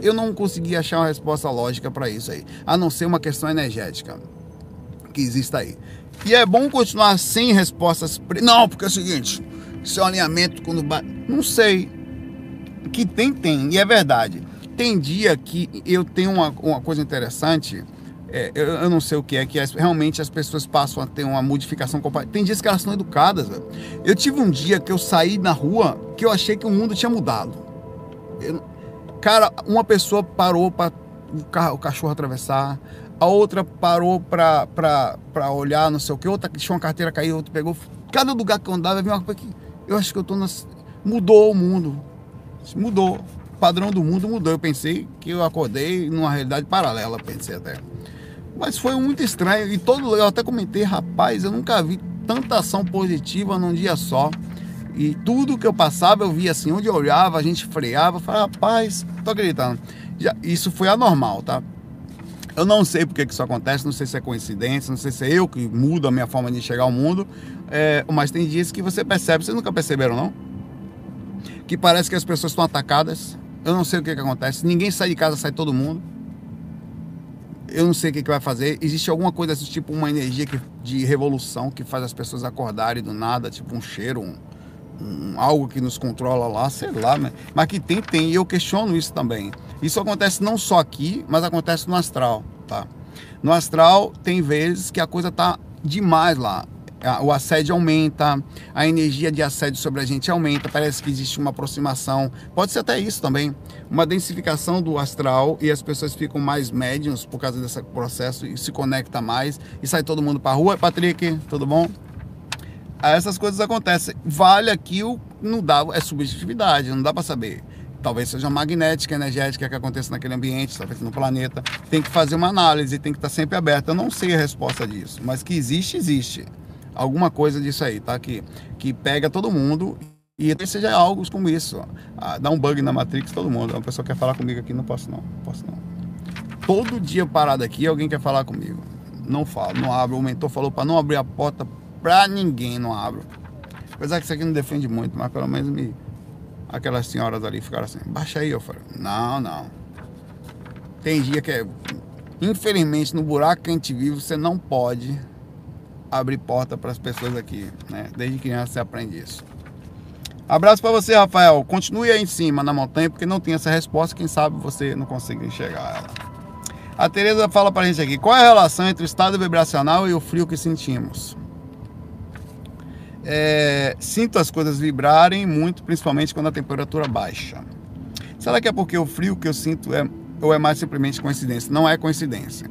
Eu não consegui achar uma resposta lógica para isso aí, a não ser uma questão energética que existe aí. E é bom continuar sem respostas. Pre... Não, porque é o seguinte, seu alinhamento quando bate... Não sei. Que tem, tem. E é verdade. Tem dia que eu tenho uma, uma coisa interessante, é, eu, eu não sei o que é, que as, realmente as pessoas passam a ter uma modificação. Tem dias que elas são educadas, velho. Eu tive um dia que eu saí na rua que eu achei que o mundo tinha mudado. Eu... Cara, uma pessoa parou para o, ca... o cachorro atravessar... A outra parou pra, pra, pra olhar, não sei o que, outra deixou uma carteira cair, outra pegou. Cada lugar que eu andava, eu vi uma coisa que eu acho que eu tô nas... Mudou o mundo. Mudou. O padrão do mundo mudou. Eu pensei que eu acordei numa realidade paralela, pensei até. Mas foi muito estranho. E todo lugar, eu até comentei, rapaz, eu nunca vi tanta ação positiva num dia só. E tudo que eu passava, eu via assim, onde eu olhava, a gente freava, falava, rapaz, tô acreditando. Já, isso foi anormal, tá? Eu não sei porque que isso acontece, não sei se é coincidência, não sei se é eu que mudo a minha forma de enxergar ao mundo, é, mas tem dias que você percebe, vocês nunca perceberam, não? Que parece que as pessoas estão atacadas, eu não sei o que que acontece, ninguém sai de casa, sai todo mundo, eu não sei o que que vai fazer, existe alguma coisa assim, tipo uma energia que, de revolução que faz as pessoas acordarem do nada, tipo um cheiro, um, um, algo que nos controla lá, sei lá, mas, mas que tem, tem, e eu questiono isso também. Isso acontece não só aqui, mas acontece no astral, tá? No astral tem vezes que a coisa tá demais lá. O assédio aumenta, a energia de assédio sobre a gente aumenta, parece que existe uma aproximação. Pode ser até isso também, uma densificação do astral e as pessoas ficam mais médiums por causa desse processo e se conecta mais e sai todo mundo pra rua. Patrick, tudo bom? Essas coisas acontecem. Vale aqui, o não dá, é subjetividade, não dá pra saber. Talvez seja magnética, energética que aconteça naquele ambiente, talvez no planeta. Tem que fazer uma análise, tem que estar sempre aberta. Eu não sei a resposta disso, mas que existe, existe. Alguma coisa disso aí, tá? Que, que pega todo mundo e talvez seja algo como isso. Ah, dá um bug na Matrix, todo mundo. Uma pessoa quer falar comigo aqui, não posso não, não posso não. Todo dia parado aqui, alguém quer falar comigo. Não falo, não abro. O mentor falou para não abrir a porta para ninguém, não abro. Apesar que isso aqui não defende muito, mas pelo menos me... Aquelas senhoras ali ficaram assim, baixa aí, eu falei, não, não. Tem dia que é, infelizmente, no buraco que a gente vive, você não pode abrir porta para as pessoas aqui, né? Desde criança você aprende isso. Abraço para você, Rafael. Continue aí em cima, na montanha, porque não tem essa resposta, quem sabe você não consegue enxergar ela. A Tereza fala para a gente aqui, qual é a relação entre o estado vibracional e o frio que sentimos? É, sinto as coisas vibrarem muito, principalmente quando a temperatura baixa. Será que é porque o frio que eu sinto é, ou é mais simplesmente coincidência? Não é coincidência.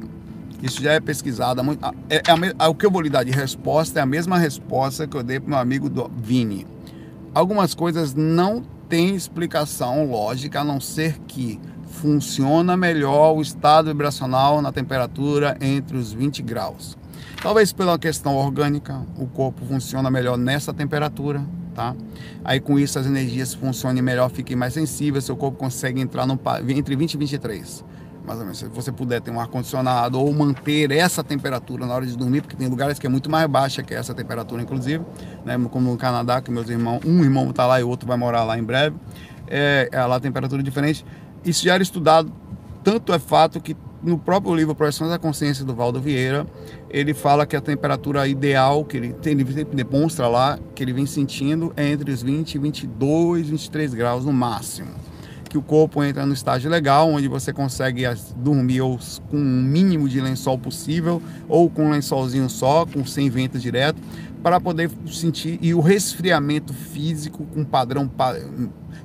Isso já é pesquisado. É, é, é, o que eu vou lhe dar de resposta é a mesma resposta que eu dei para o meu amigo do Vini. Algumas coisas não têm explicação lógica, a não ser que funciona melhor o estado vibracional na temperatura entre os vinte graus. Talvez pela questão orgânica, o corpo funciona melhor nessa temperatura, tá? Aí com isso as energias funcionem melhor, fiquem mais sensíveis, seu corpo consegue entrar no, entre vinte e vinte e três, mais ou menos. Se você puder ter um ar-condicionado ou manter essa temperatura na hora de dormir, porque tem lugares que é muito mais baixa que essa temperatura, inclusive, né? Como no Canadá, que meus irmãos, um irmão está lá e o outro vai morar lá em breve, é, é lá a temperatura diferente. Isso já era estudado, tanto é fato que no próprio livro Projeções da Consciência do Valdo Vieira, ele fala que a temperatura ideal que ele, ele demonstra lá, que ele vem sentindo, é entre os vinte, vinte e dois, vinte e três graus no máximo. Que o corpo entra no estágio legal, onde você consegue dormir ou com o mínimo de lençol possível, ou com um lençolzinho só, com sem vento direto, para poder sentir, e o resfriamento físico com padrão...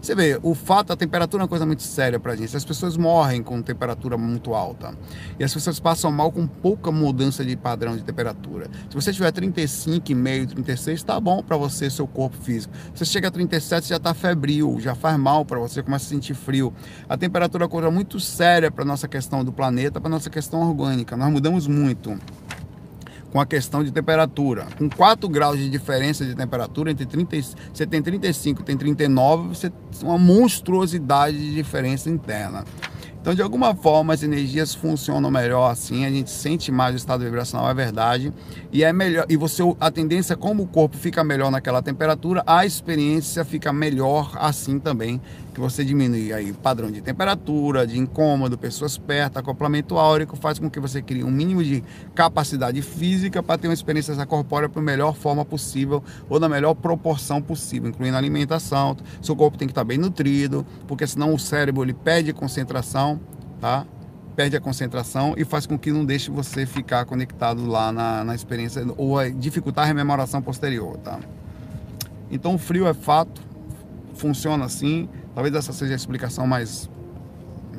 Você vê, o fato, a temperatura é uma coisa muito séria pra gente, as pessoas morrem com temperatura muito alta, e as pessoas passam mal com pouca mudança de padrão de temperatura. Se você tiver trinta e cinco vírgula cinco, trinta e seis, tá bom pra você, seu corpo físico. Você chega a trinta e sete, já tá febril, já faz mal pra você, começa a sentir frio. A temperatura é uma coisa muito séria pra nossa questão do planeta, pra nossa questão orgânica, nós mudamos muito com a questão de temperatura. Com quatro graus de diferença de temperatura, entre trinta, você tem trinta e cinco, tem trinta e nove, você tem uma monstruosidade de diferença interna. Então, de alguma forma, as energias funcionam melhor assim, a gente sente mais o estado vibracional, é verdade, e é melhor, e você, a tendência, como o corpo fica melhor naquela temperatura, a experiência fica melhor assim também, que você diminui aí padrão de temperatura, de incômodo, pessoas perto, acoplamento áurico, faz com que você crie um mínimo de capacidade física para ter uma experiência corpórea da melhor forma possível, ou da melhor proporção possível, incluindo a alimentação. Seu corpo tem que estar bem nutrido, porque senão o cérebro, ele perde concentração, tá? Perde a concentração e faz com que não deixe você ficar conectado lá na, na experiência, ou dificultar a rememoração posterior, tá? Então o frio é fato, funciona assim. Talvez essa seja a explicação mais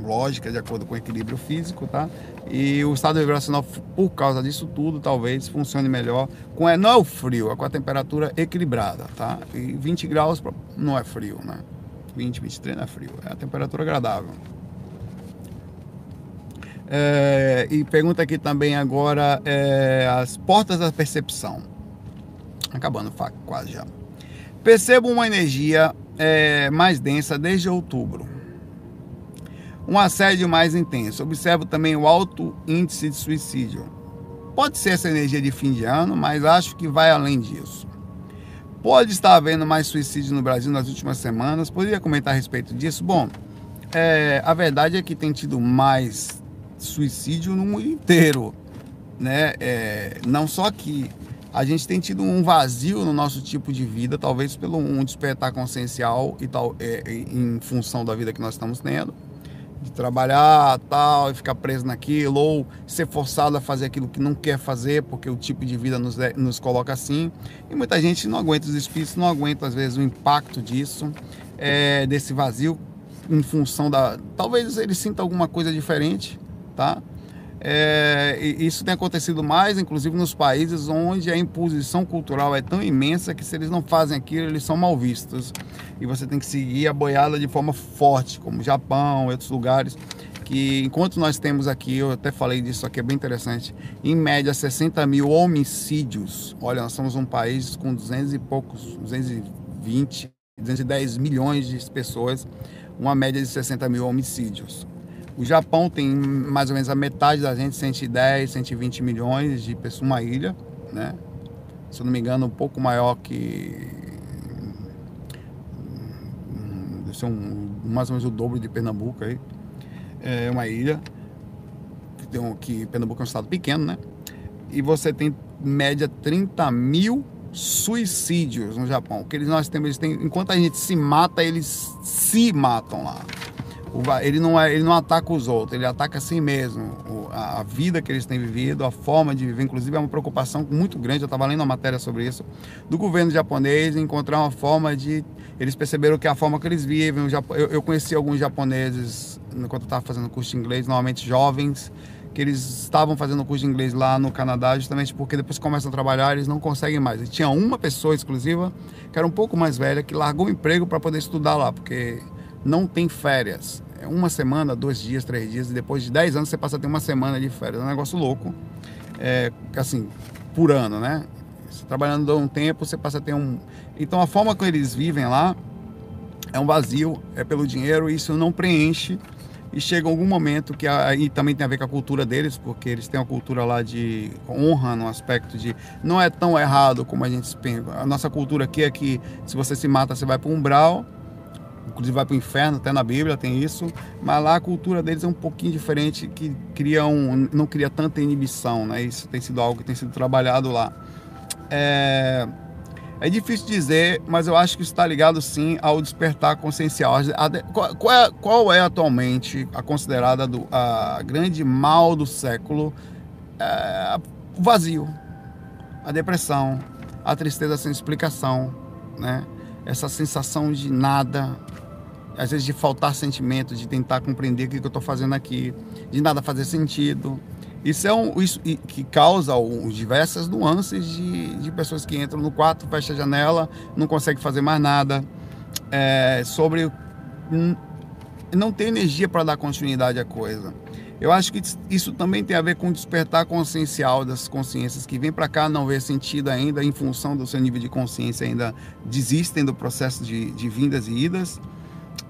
lógica, de acordo com o equilíbrio físico, tá? E o estado vibracional, por causa disso tudo, talvez funcione melhor com, é, não é o frio, é com a temperatura equilibrada, tá? E vinte graus não é frio, né? vinte, vinte e três não é frio, é a temperatura agradável. É, e pergunta aqui também agora, é, as portas da percepção. Acabando, F A C, quase já. Percebo uma energia é, mais densa desde outubro. Um assédio mais intenso. Observo também o alto índice de suicídio. Pode ser essa energia de fim de ano, mas acho que vai além disso. Pode estar havendo mais suicídio no Brasil nas últimas semanas. Poderia comentar a respeito disso? Bom, é, a verdade é que tem tido mais suicídio no mundo inteiro, né? É, não só que a gente tem tido um vazio no nosso tipo de vida, talvez pelo um despertar consciencial e tal, é, em função da vida que nós estamos tendo, de trabalhar tal e ficar preso naquilo, ou ser forçado a fazer aquilo que não quer fazer porque o tipo de vida nos, nos coloca assim, e muita gente não aguenta, os espíritos não aguentam às vezes o impacto disso, é, desse vazio, em função da, talvez ele sinta alguma coisa diferente, tá? É, isso tem acontecido mais, inclusive nos países onde a imposição cultural é tão imensa que se eles não fazem aquilo, eles são mal vistos, e você tem que seguir a boiada de forma forte, como Japão e outros lugares, que enquanto nós temos aqui, eu até falei disso aqui, é bem interessante, em média sessenta mil homicídios. Olha, nós somos um país com duzentos e poucos, duzentos e vinte, duzentos e dez milhões de pessoas, uma média de sessenta mil homicídios. O Japão tem mais ou menos a metade da gente, cento e dez, cento e vinte milhões de pessoas, uma ilha, né? Se eu não me engano, um pouco maior que... Deve ser um, mais ou menos o dobro de Pernambuco aí. É uma ilha, que, tem um, que Pernambuco é um estado pequeno, né? E você tem, em média, trinta mil suicídios no Japão. Que eles, nós temos, eles têm, enquanto a gente se mata, eles se matam lá. Ele não, é, ele não ataca os outros, ele ataca a si mesmo, a vida que eles têm vivido, a forma de viver. Inclusive é uma preocupação muito grande, eu estava lendo uma matéria sobre isso, do governo japonês encontrar uma forma de... Eles perceberam que a forma que eles vivem... Eu, eu conheci alguns japoneses, enquanto eu estava fazendo curso de inglês, normalmente jovens, que eles estavam fazendo curso de inglês lá no Canadá, justamente porque depois que começam a trabalhar, eles não conseguem mais. E tinha uma pessoa exclusiva, que era um pouco mais velha, que largou o emprego para poder estudar lá, porque... não tem férias, é uma semana, dois dias, três dias, e depois de dez anos você passa a ter uma semana de férias, é um negócio louco, é, assim, por ano, né? Você trabalhando um tempo, você passa a ter um... Então a forma como eles vivem lá é um vazio, é pelo dinheiro, e isso não preenche, e chega algum momento que aí também tem a ver com a cultura deles, porque eles têm uma cultura lá de honra, no aspecto de não é tão errado como a gente pensa. A nossa cultura aqui é que se você se mata, você vai para o umbral, inclusive vai para o inferno, até na Bíblia tem isso, mas lá a cultura deles é um pouquinho diferente, que cria um, não cria tanta inibição, né? Isso tem sido algo que tem sido trabalhado lá. É, é difícil dizer, mas eu acho que está ligado sim ao despertar consciencial. Qual é, qual é atualmente a considerada do, a grande mal do século? É, o vazio, a depressão, a tristeza sem explicação, né? Essa sensação de nada, às vezes de faltar sentimento, de tentar compreender o que eu estou fazendo aqui, de nada fazer sentido. Isso é um, isso que causa diversas nuances de, de pessoas que entram no quarto, fecha a janela, não consegue fazer mais nada, é, sobre não ter energia para dar continuidade à coisa. Eu acho que isso também tem a ver com o despertar consciencial das consciências que vêm para cá, não vê sentido ainda, em função do seu nível de consciência, ainda desistem do processo de, de vindas e idas.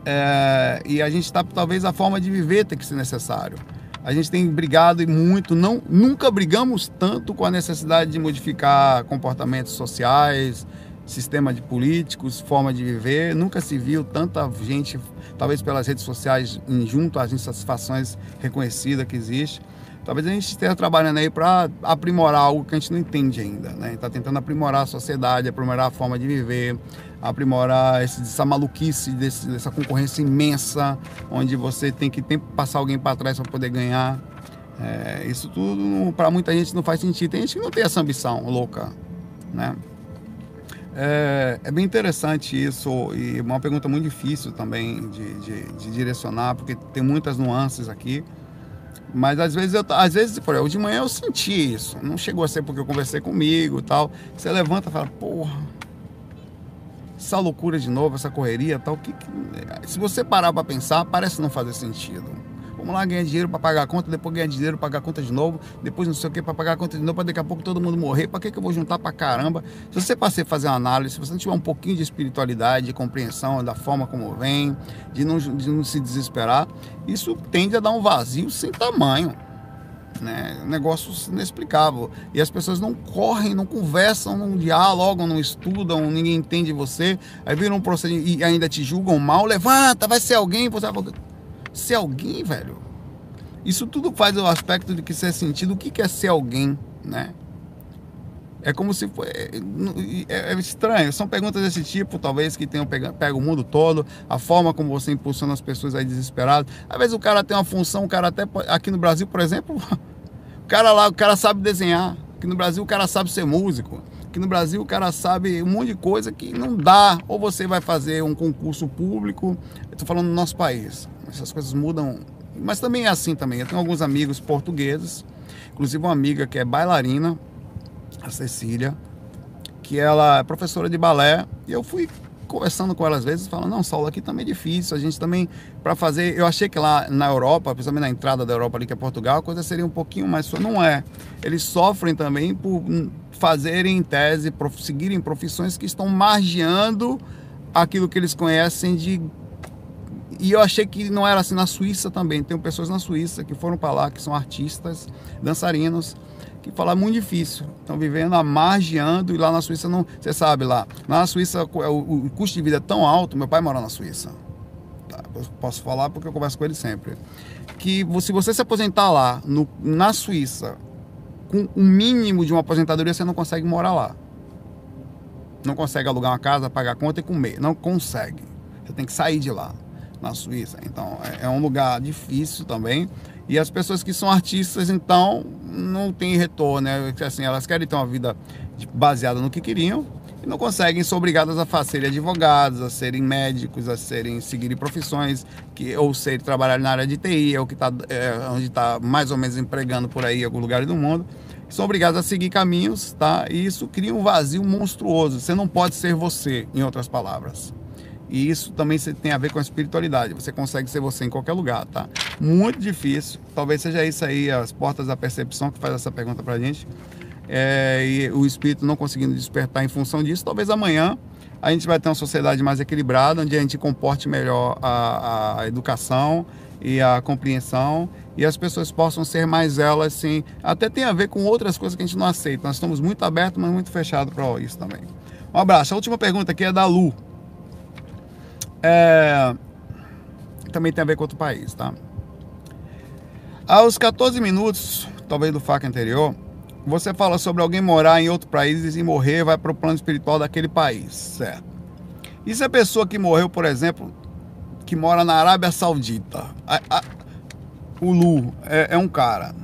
É, e a gente está, talvez, a forma de viver tem que ser necessário. A gente tem brigado e muito, não, nunca brigamos tanto com a necessidade de modificar comportamentos sociais, sistema de políticos, forma de viver. Nunca se viu tanta gente, talvez pelas redes sociais, junto às insatisfações reconhecidas que existe. Talvez a gente esteja trabalhando aí para aprimorar algo que a gente não entende ainda, né? Está tentando aprimorar a sociedade, aprimorar a forma de viver, aprimorar esse, essa maluquice, desse, dessa concorrência imensa, onde você tem que tem, passar alguém para trás para poder ganhar. É, isso tudo, para muita gente, não faz sentido. Tem gente que não tem essa ambição louca, né? É, é bem interessante isso, e uma pergunta muito difícil também de, de, de direcionar, porque tem muitas nuances aqui. Mas às vezes, eu, às vezes por exemplo, de manhã eu senti isso, não chegou a ser porque eu conversei comigo e tal. Você levanta e fala, porra, essa loucura de novo, essa correria e tal. Que, que... Se você parar para pensar, parece não fazer sentido. Vamos lá ganhar dinheiro para pagar a conta, depois ganhar dinheiro para pagar a conta de novo, depois não sei o que para pagar a conta de novo, para daqui a pouco todo mundo morrer. Para que que eu vou juntar para caramba? Se você passar a fazer uma análise, se você não tiver um pouquinho de espiritualidade, de compreensão da forma como vem, de não, de não se desesperar, isso tende a dar um vazio sem tamanho, né? Um negócio inexplicável. E as pessoas não correm, não conversam, não dialogam, não estudam, ninguém entende você. Aí viram um procedimento e ainda te julgam mal. Levanta, vai ser alguém, você vai... Ser alguém, velho. Isso tudo faz o aspecto de que ser sentido. O que é ser alguém, né? É como se foi... É estranho. São perguntas desse tipo, talvez, que tenham pego o mundo todo. A forma como você impulsiona as pessoas aí desesperadas. Às vezes o cara tem uma função, o cara até... Aqui no Brasil, por exemplo, o cara lá, o cara sabe desenhar. Aqui no Brasil, o cara sabe ser músico. Aqui no Brasil, o cara sabe um monte de coisa que não dá. Ou você vai fazer um concurso público. Eu tô falando do nosso país. Essas coisas mudam, mas também é assim também. Eu tenho alguns amigos portugueses, inclusive uma amiga que é bailarina, a Cecília, que ela é professora de balé, e eu fui conversando com ela às vezes, falando, não, Saulo, aqui também é difícil, a gente também, para fazer, eu achei que lá na Europa, principalmente na entrada da Europa ali, que é Portugal, a coisa seria um pouquinho mais, não é, eles sofrem também por fazerem em tese, prof, seguirem profissões que estão margeando aquilo que eles conhecem de... E eu achei que não era assim na Suíça também. Tem pessoas na Suíça que foram para lá, que são artistas, dançarinos, que falam muito difícil. Estão vivendo, amargeando, e lá na Suíça não... Você sabe lá, lá na Suíça o, o custo de vida é tão alto, meu pai mora na Suíça. Tá, eu posso falar porque eu converso com ele sempre. Que se você se aposentar lá, no, na Suíça, com o mínimo de uma aposentadoria, você não consegue morar lá. Não consegue alugar uma casa, pagar conta e comer. Não consegue. Você tem que sair de lá. Na Suíça, então é um lugar difícil também, e as pessoas que são artistas, então, não tem retorno, né? Assim, elas querem ter uma vida baseada no que queriam e não conseguem, são obrigadas a serem advogados, a serem médicos, a serem seguirem profissões, que, ou ser trabalhar na área de T I, é o que tá, é, onde está mais ou menos empregando por aí em algum lugar do mundo, são obrigados a seguir caminhos, tá? E isso cria um vazio monstruoso, você não pode ser você, em outras palavras. E isso também tem a ver com a espiritualidade. Você consegue ser você em qualquer lugar, tá? Muito difícil. Talvez seja isso aí, as portas da percepção, que faz essa pergunta pra gente. É, e o espírito não conseguindo despertar em função disso. Talvez amanhã a gente vai ter uma sociedade mais equilibrada, onde a gente comporte melhor a, a educação e a compreensão, e as pessoas possam ser mais elas, sim. Até tem a ver com outras coisas que a gente não aceita. Nós estamos muito abertos, mas muito fechados para isso também. Um abraço. A última pergunta aqui é da Lu. É, também tem a ver com outro país, tá? Aos quatorze minutos, talvez do F A C anterior, você fala sobre alguém morar em outro país e morrer, vai para o plano espiritual daquele país, certo? E se a pessoa que morreu, por exemplo, que mora na Arábia Saudita, a, a, o Lu é, é um cara,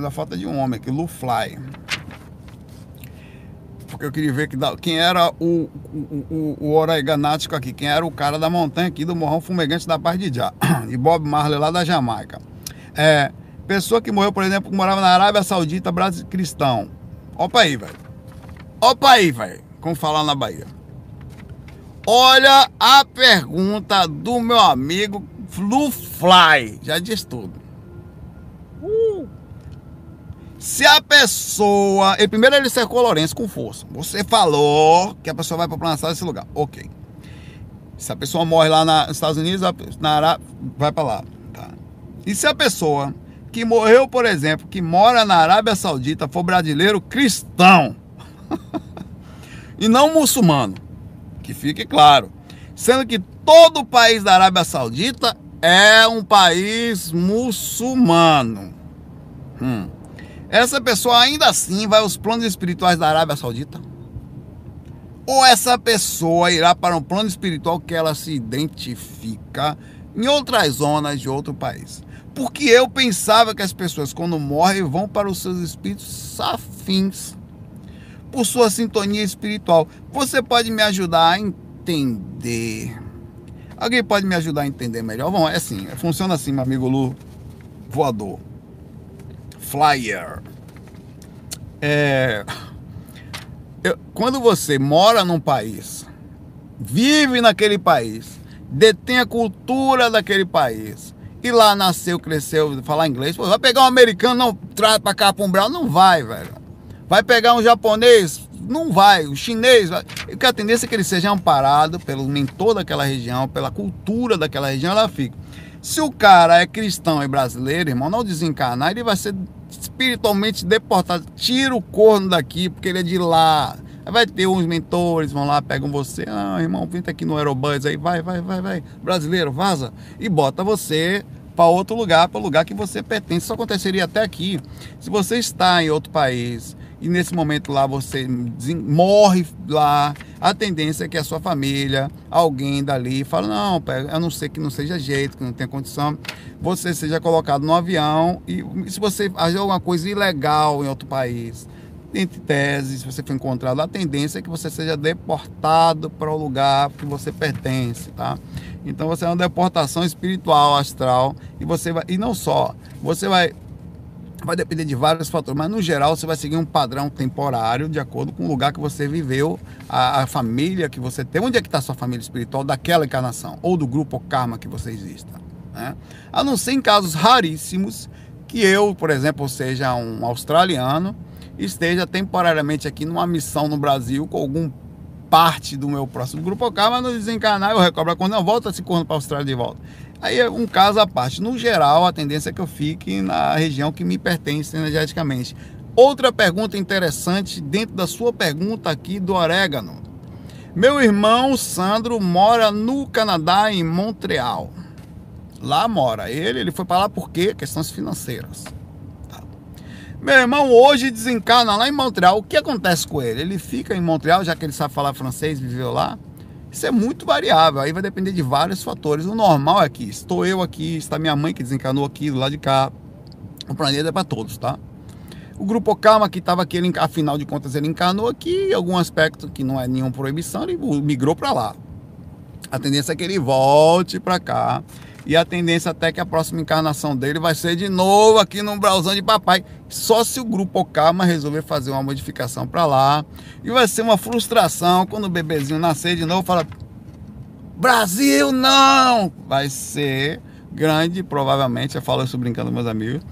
da falta de um homem aqui, Lu Fly. porque eu queria ver que, quem era o, o, o, o oreganático aqui, quem era o cara da montanha aqui, do morrão fumegante da Paz de Já, e Bob Marley lá da Jamaica. É, pessoa que morreu, por exemplo, que morava na Arábia Saudita, Brasil cristão. Opa aí, velho. Opa aí, velho. Como falar na Bahia. Olha a pergunta do meu amigo Lu Fly. Já diz tudo. Uh. Se a pessoa... E primeiro ele cercou Lourenço com força. Você falou que a pessoa vai para plantar esse lugar. Ok. Se a pessoa morre lá na, nos Estados Unidos, na Arábia, vai para lá. Tá. E se a pessoa que morreu, por exemplo, que mora na Arábia Saudita, for brasileiro cristão e não muçulmano, que fique claro, sendo que todo o país da Arábia Saudita é um país muçulmano, hum. Essa pessoa ainda assim vai aos planos espirituais da Arábia Saudita? Ou essa pessoa irá para um plano espiritual que ela se identifica em outras zonas de outro país? Porque eu pensava que as pessoas, quando morrem, vão para os seus espíritos afins, por sua sintonia espiritual. Você pode me ajudar a entender? Alguém pode me ajudar a entender melhor? Bom, é assim, funciona assim, meu amigo Lu Voador. Flyer. É, eu, quando você mora num país, vive naquele país, detém a cultura daquele país, e lá nasceu, cresceu, falar inglês. Pô, vai pegar um americano, não traz pra cá, pra um brau, não vai, velho. Vai pegar um japonês, não vai. O chinês, vai. Porque a tendência é que ele seja amparado pelo mentor daquela região, pela cultura daquela região, ela fica. Se o cara é cristão e brasileiro, irmão, não desencarnar, ele vai ser espiritualmente deportado. Tira o corno daqui, porque ele é de lá. Aí vai ter uns mentores, vão lá, pegam você. Ah, irmão, vem aqui no Aerobus aí, vai, vai, vai, vai. Brasileiro, vaza. E bota você para outro lugar, para o lugar que você pertence. Isso aconteceria até aqui. Se você está em outro país e nesse momento lá você morre lá, a tendência é que a sua família, alguém dali, fala, não, a não ser que não seja jeito, que não tenha condição, você seja colocado no avião. E se você fizer alguma coisa ilegal em outro país, entre teses, se você for encontrado, a tendência é que você seja deportado para o lugar que você pertence, tá? Então você é uma deportação espiritual, astral, e você vai, e não só, você vai, vai depender de vários fatores, mas no geral você vai seguir um padrão temporário de acordo com o lugar que você viveu, a, a família que você tem, onde é que está a sua família espiritual daquela encarnação, ou do grupo ou karma que você exista, né? A não ser em casos raríssimos, que eu, por exemplo, seja um australiano, esteja temporariamente aqui numa missão no Brasil com algum parte do meu próximo grupo K, mas não desencarnar, eu recobro a conta, não, volta esse corno para a Austrália de volta. Aí é um caso à parte. No geral, a tendência é que eu fique na região que me pertence energeticamente. Outra pergunta interessante dentro da sua pergunta aqui do orégano. Meu irmão Sandro mora no Canadá, em Montreal. Lá mora ele, ele foi para lá por quê? Questões financeiras. Meu irmão hoje desencarna lá em Montreal. O que acontece com ele? Ele fica em Montreal, já que ele sabe falar francês, viveu lá? Isso é muito variável, aí vai depender de vários fatores. O normal é que estou eu aqui, está minha mãe que desencarnou aqui, do lado de cá. O planeta é para todos, tá? O grupo Karma que estava aqui, ele, afinal de contas, ele encarnou aqui, algum aspecto que não é nenhuma proibição, ele migrou para lá. A tendência é que ele volte para cá. E a tendência até que a próxima encarnação dele vai ser de novo aqui no umbralzão de papai. Só se o grupo Karma resolver fazer uma modificação para lá. E vai ser uma frustração quando o bebezinho nascer de novo, fala, Brasil não! Vai ser grande, provavelmente, eu falo isso brincando com meus amigos,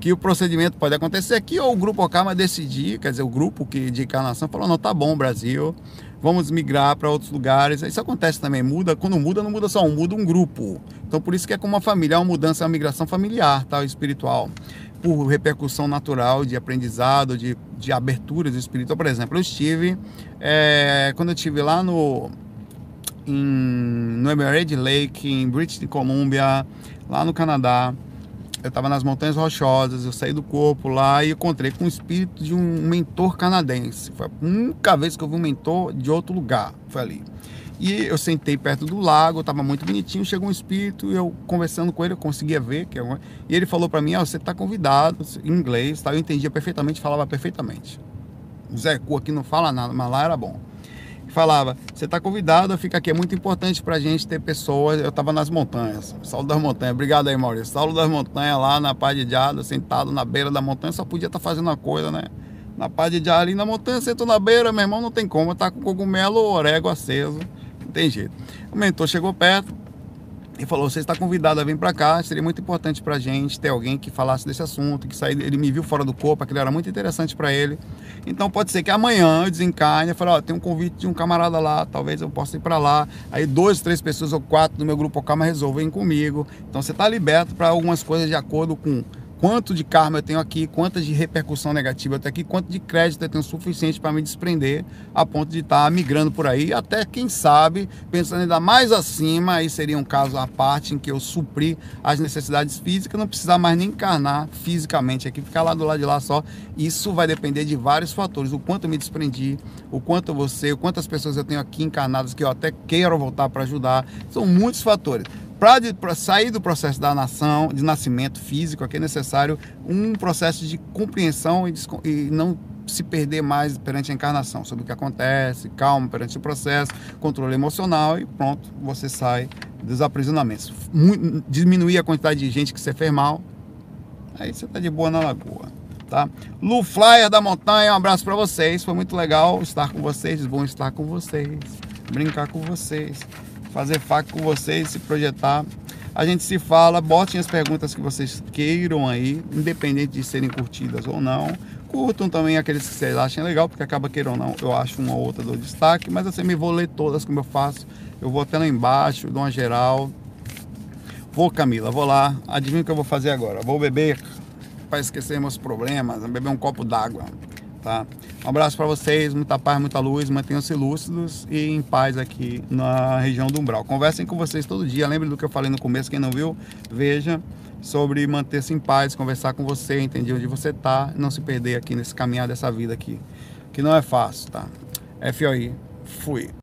que o procedimento pode acontecer aqui, ou o grupo Karma decidir, quer dizer, o grupo que de encarnação falou, não, tá bom, Brasil, vamos migrar para outros lugares. Isso acontece também, muda, quando muda, não muda só um, muda um grupo. Então, por isso que é como uma família, é uma mudança, é uma migração familiar, tá, espiritual, por repercussão natural de aprendizado, de, de aberturas espiritual. Por exemplo, eu estive, é, quando eu estive lá no, em, no Emerald Lake, em British Columbia, lá no Canadá, eu estava nas Montanhas Rochosas, eu saí do corpo lá e encontrei com o espírito de um mentor canadense. Foi a única vez que eu vi um mentor de outro lugar, foi ali. E eu sentei perto do lago, estava muito bonitinho, chegou um espírito e eu conversando com ele, eu conseguia ver. Que eu... E ele falou para mim, ah, você está convidado, em inglês, tá? Eu entendia perfeitamente, falava perfeitamente. o Zé Cu aqui não fala nada, mas lá era bom. Falava, você está convidado a ficar aqui, é muito importante para a gente ter pessoas. Eu estava nas montanhas, Saulo das Montanhas, obrigado aí, Maurício. Saulo das Montanhas, lá na Pá de Diário, sentado na beira da montanha, só podia estar tá fazendo uma coisa, né? Na Pá de Diário, ali na montanha, sento na beira, meu irmão, não tem como, tá com cogumelo ou orégano aceso, não tem jeito. O mentor chegou perto e falou, você está convidado a vir para cá, seria muito importante para a gente ter alguém que falasse desse assunto, que saísse. Ele me viu fora do corpo, aquilo era muito interessante para ele, então pode ser que amanhã eu desencarne, eu falei, ó, tem um convite de um camarada lá, talvez eu possa ir para lá, aí duas, três pessoas ou quatro do meu grupo ou karma resolvem comigo, então você está liberto para algumas coisas de acordo com quanto de karma eu tenho aqui, quantas de repercussão negativa eu tenho aqui, quanto de crédito eu tenho suficiente para me desprender, a ponto de estar migrando por aí, até quem sabe, pensando ainda mais acima, aí seria um caso à parte em que eu supri as necessidades físicas, não precisar mais nem encarnar fisicamente aqui, ficar lá do lado de lá só, isso vai depender de vários fatores, o quanto eu me desprendi, o quanto você, o quantas pessoas eu tenho aqui encarnadas que eu até quero voltar para ajudar, são muitos fatores. Para sair do processo da nação, de nascimento físico, aqui é necessário um processo de compreensão e, e não se perder mais perante a encarnação, sobre o que acontece, calma perante o processo, controle emocional e pronto, você sai dos aprisionamentos. Muito, diminuir a quantidade de gente que você fez mal, aí você está de boa na lagoa. Tá? Lu Fly da Montanha, um abraço para vocês, foi muito legal estar com vocês, bom estar com vocês, brincar com vocês. Fazer F A C com vocês, se projetar. A gente se fala, botem as perguntas que vocês queiram aí, independente de serem curtidas ou não. Curtam também aqueles que vocês achem legal, porque acaba queiram ou não, eu acho uma ou outra do destaque, mas assim, me vou ler todas como eu faço. Eu vou até lá embaixo, dou uma geral. Vou, Camila, vou lá. Adivinha o que eu vou fazer agora? Vou beber para esquecer meus problemas, beber um copo d'água. Tá? Um abraço para vocês, muita paz, muita luz, mantenham-se lúcidos e em paz aqui na região do umbral. Conversem com vocês todo dia, lembre do que eu falei no começo, quem não viu, veja, sobre manter-se em paz, conversar com você, entender onde você está, não se perder aqui nesse caminhar dessa vida aqui, que não é fácil, tá? F O I, fui!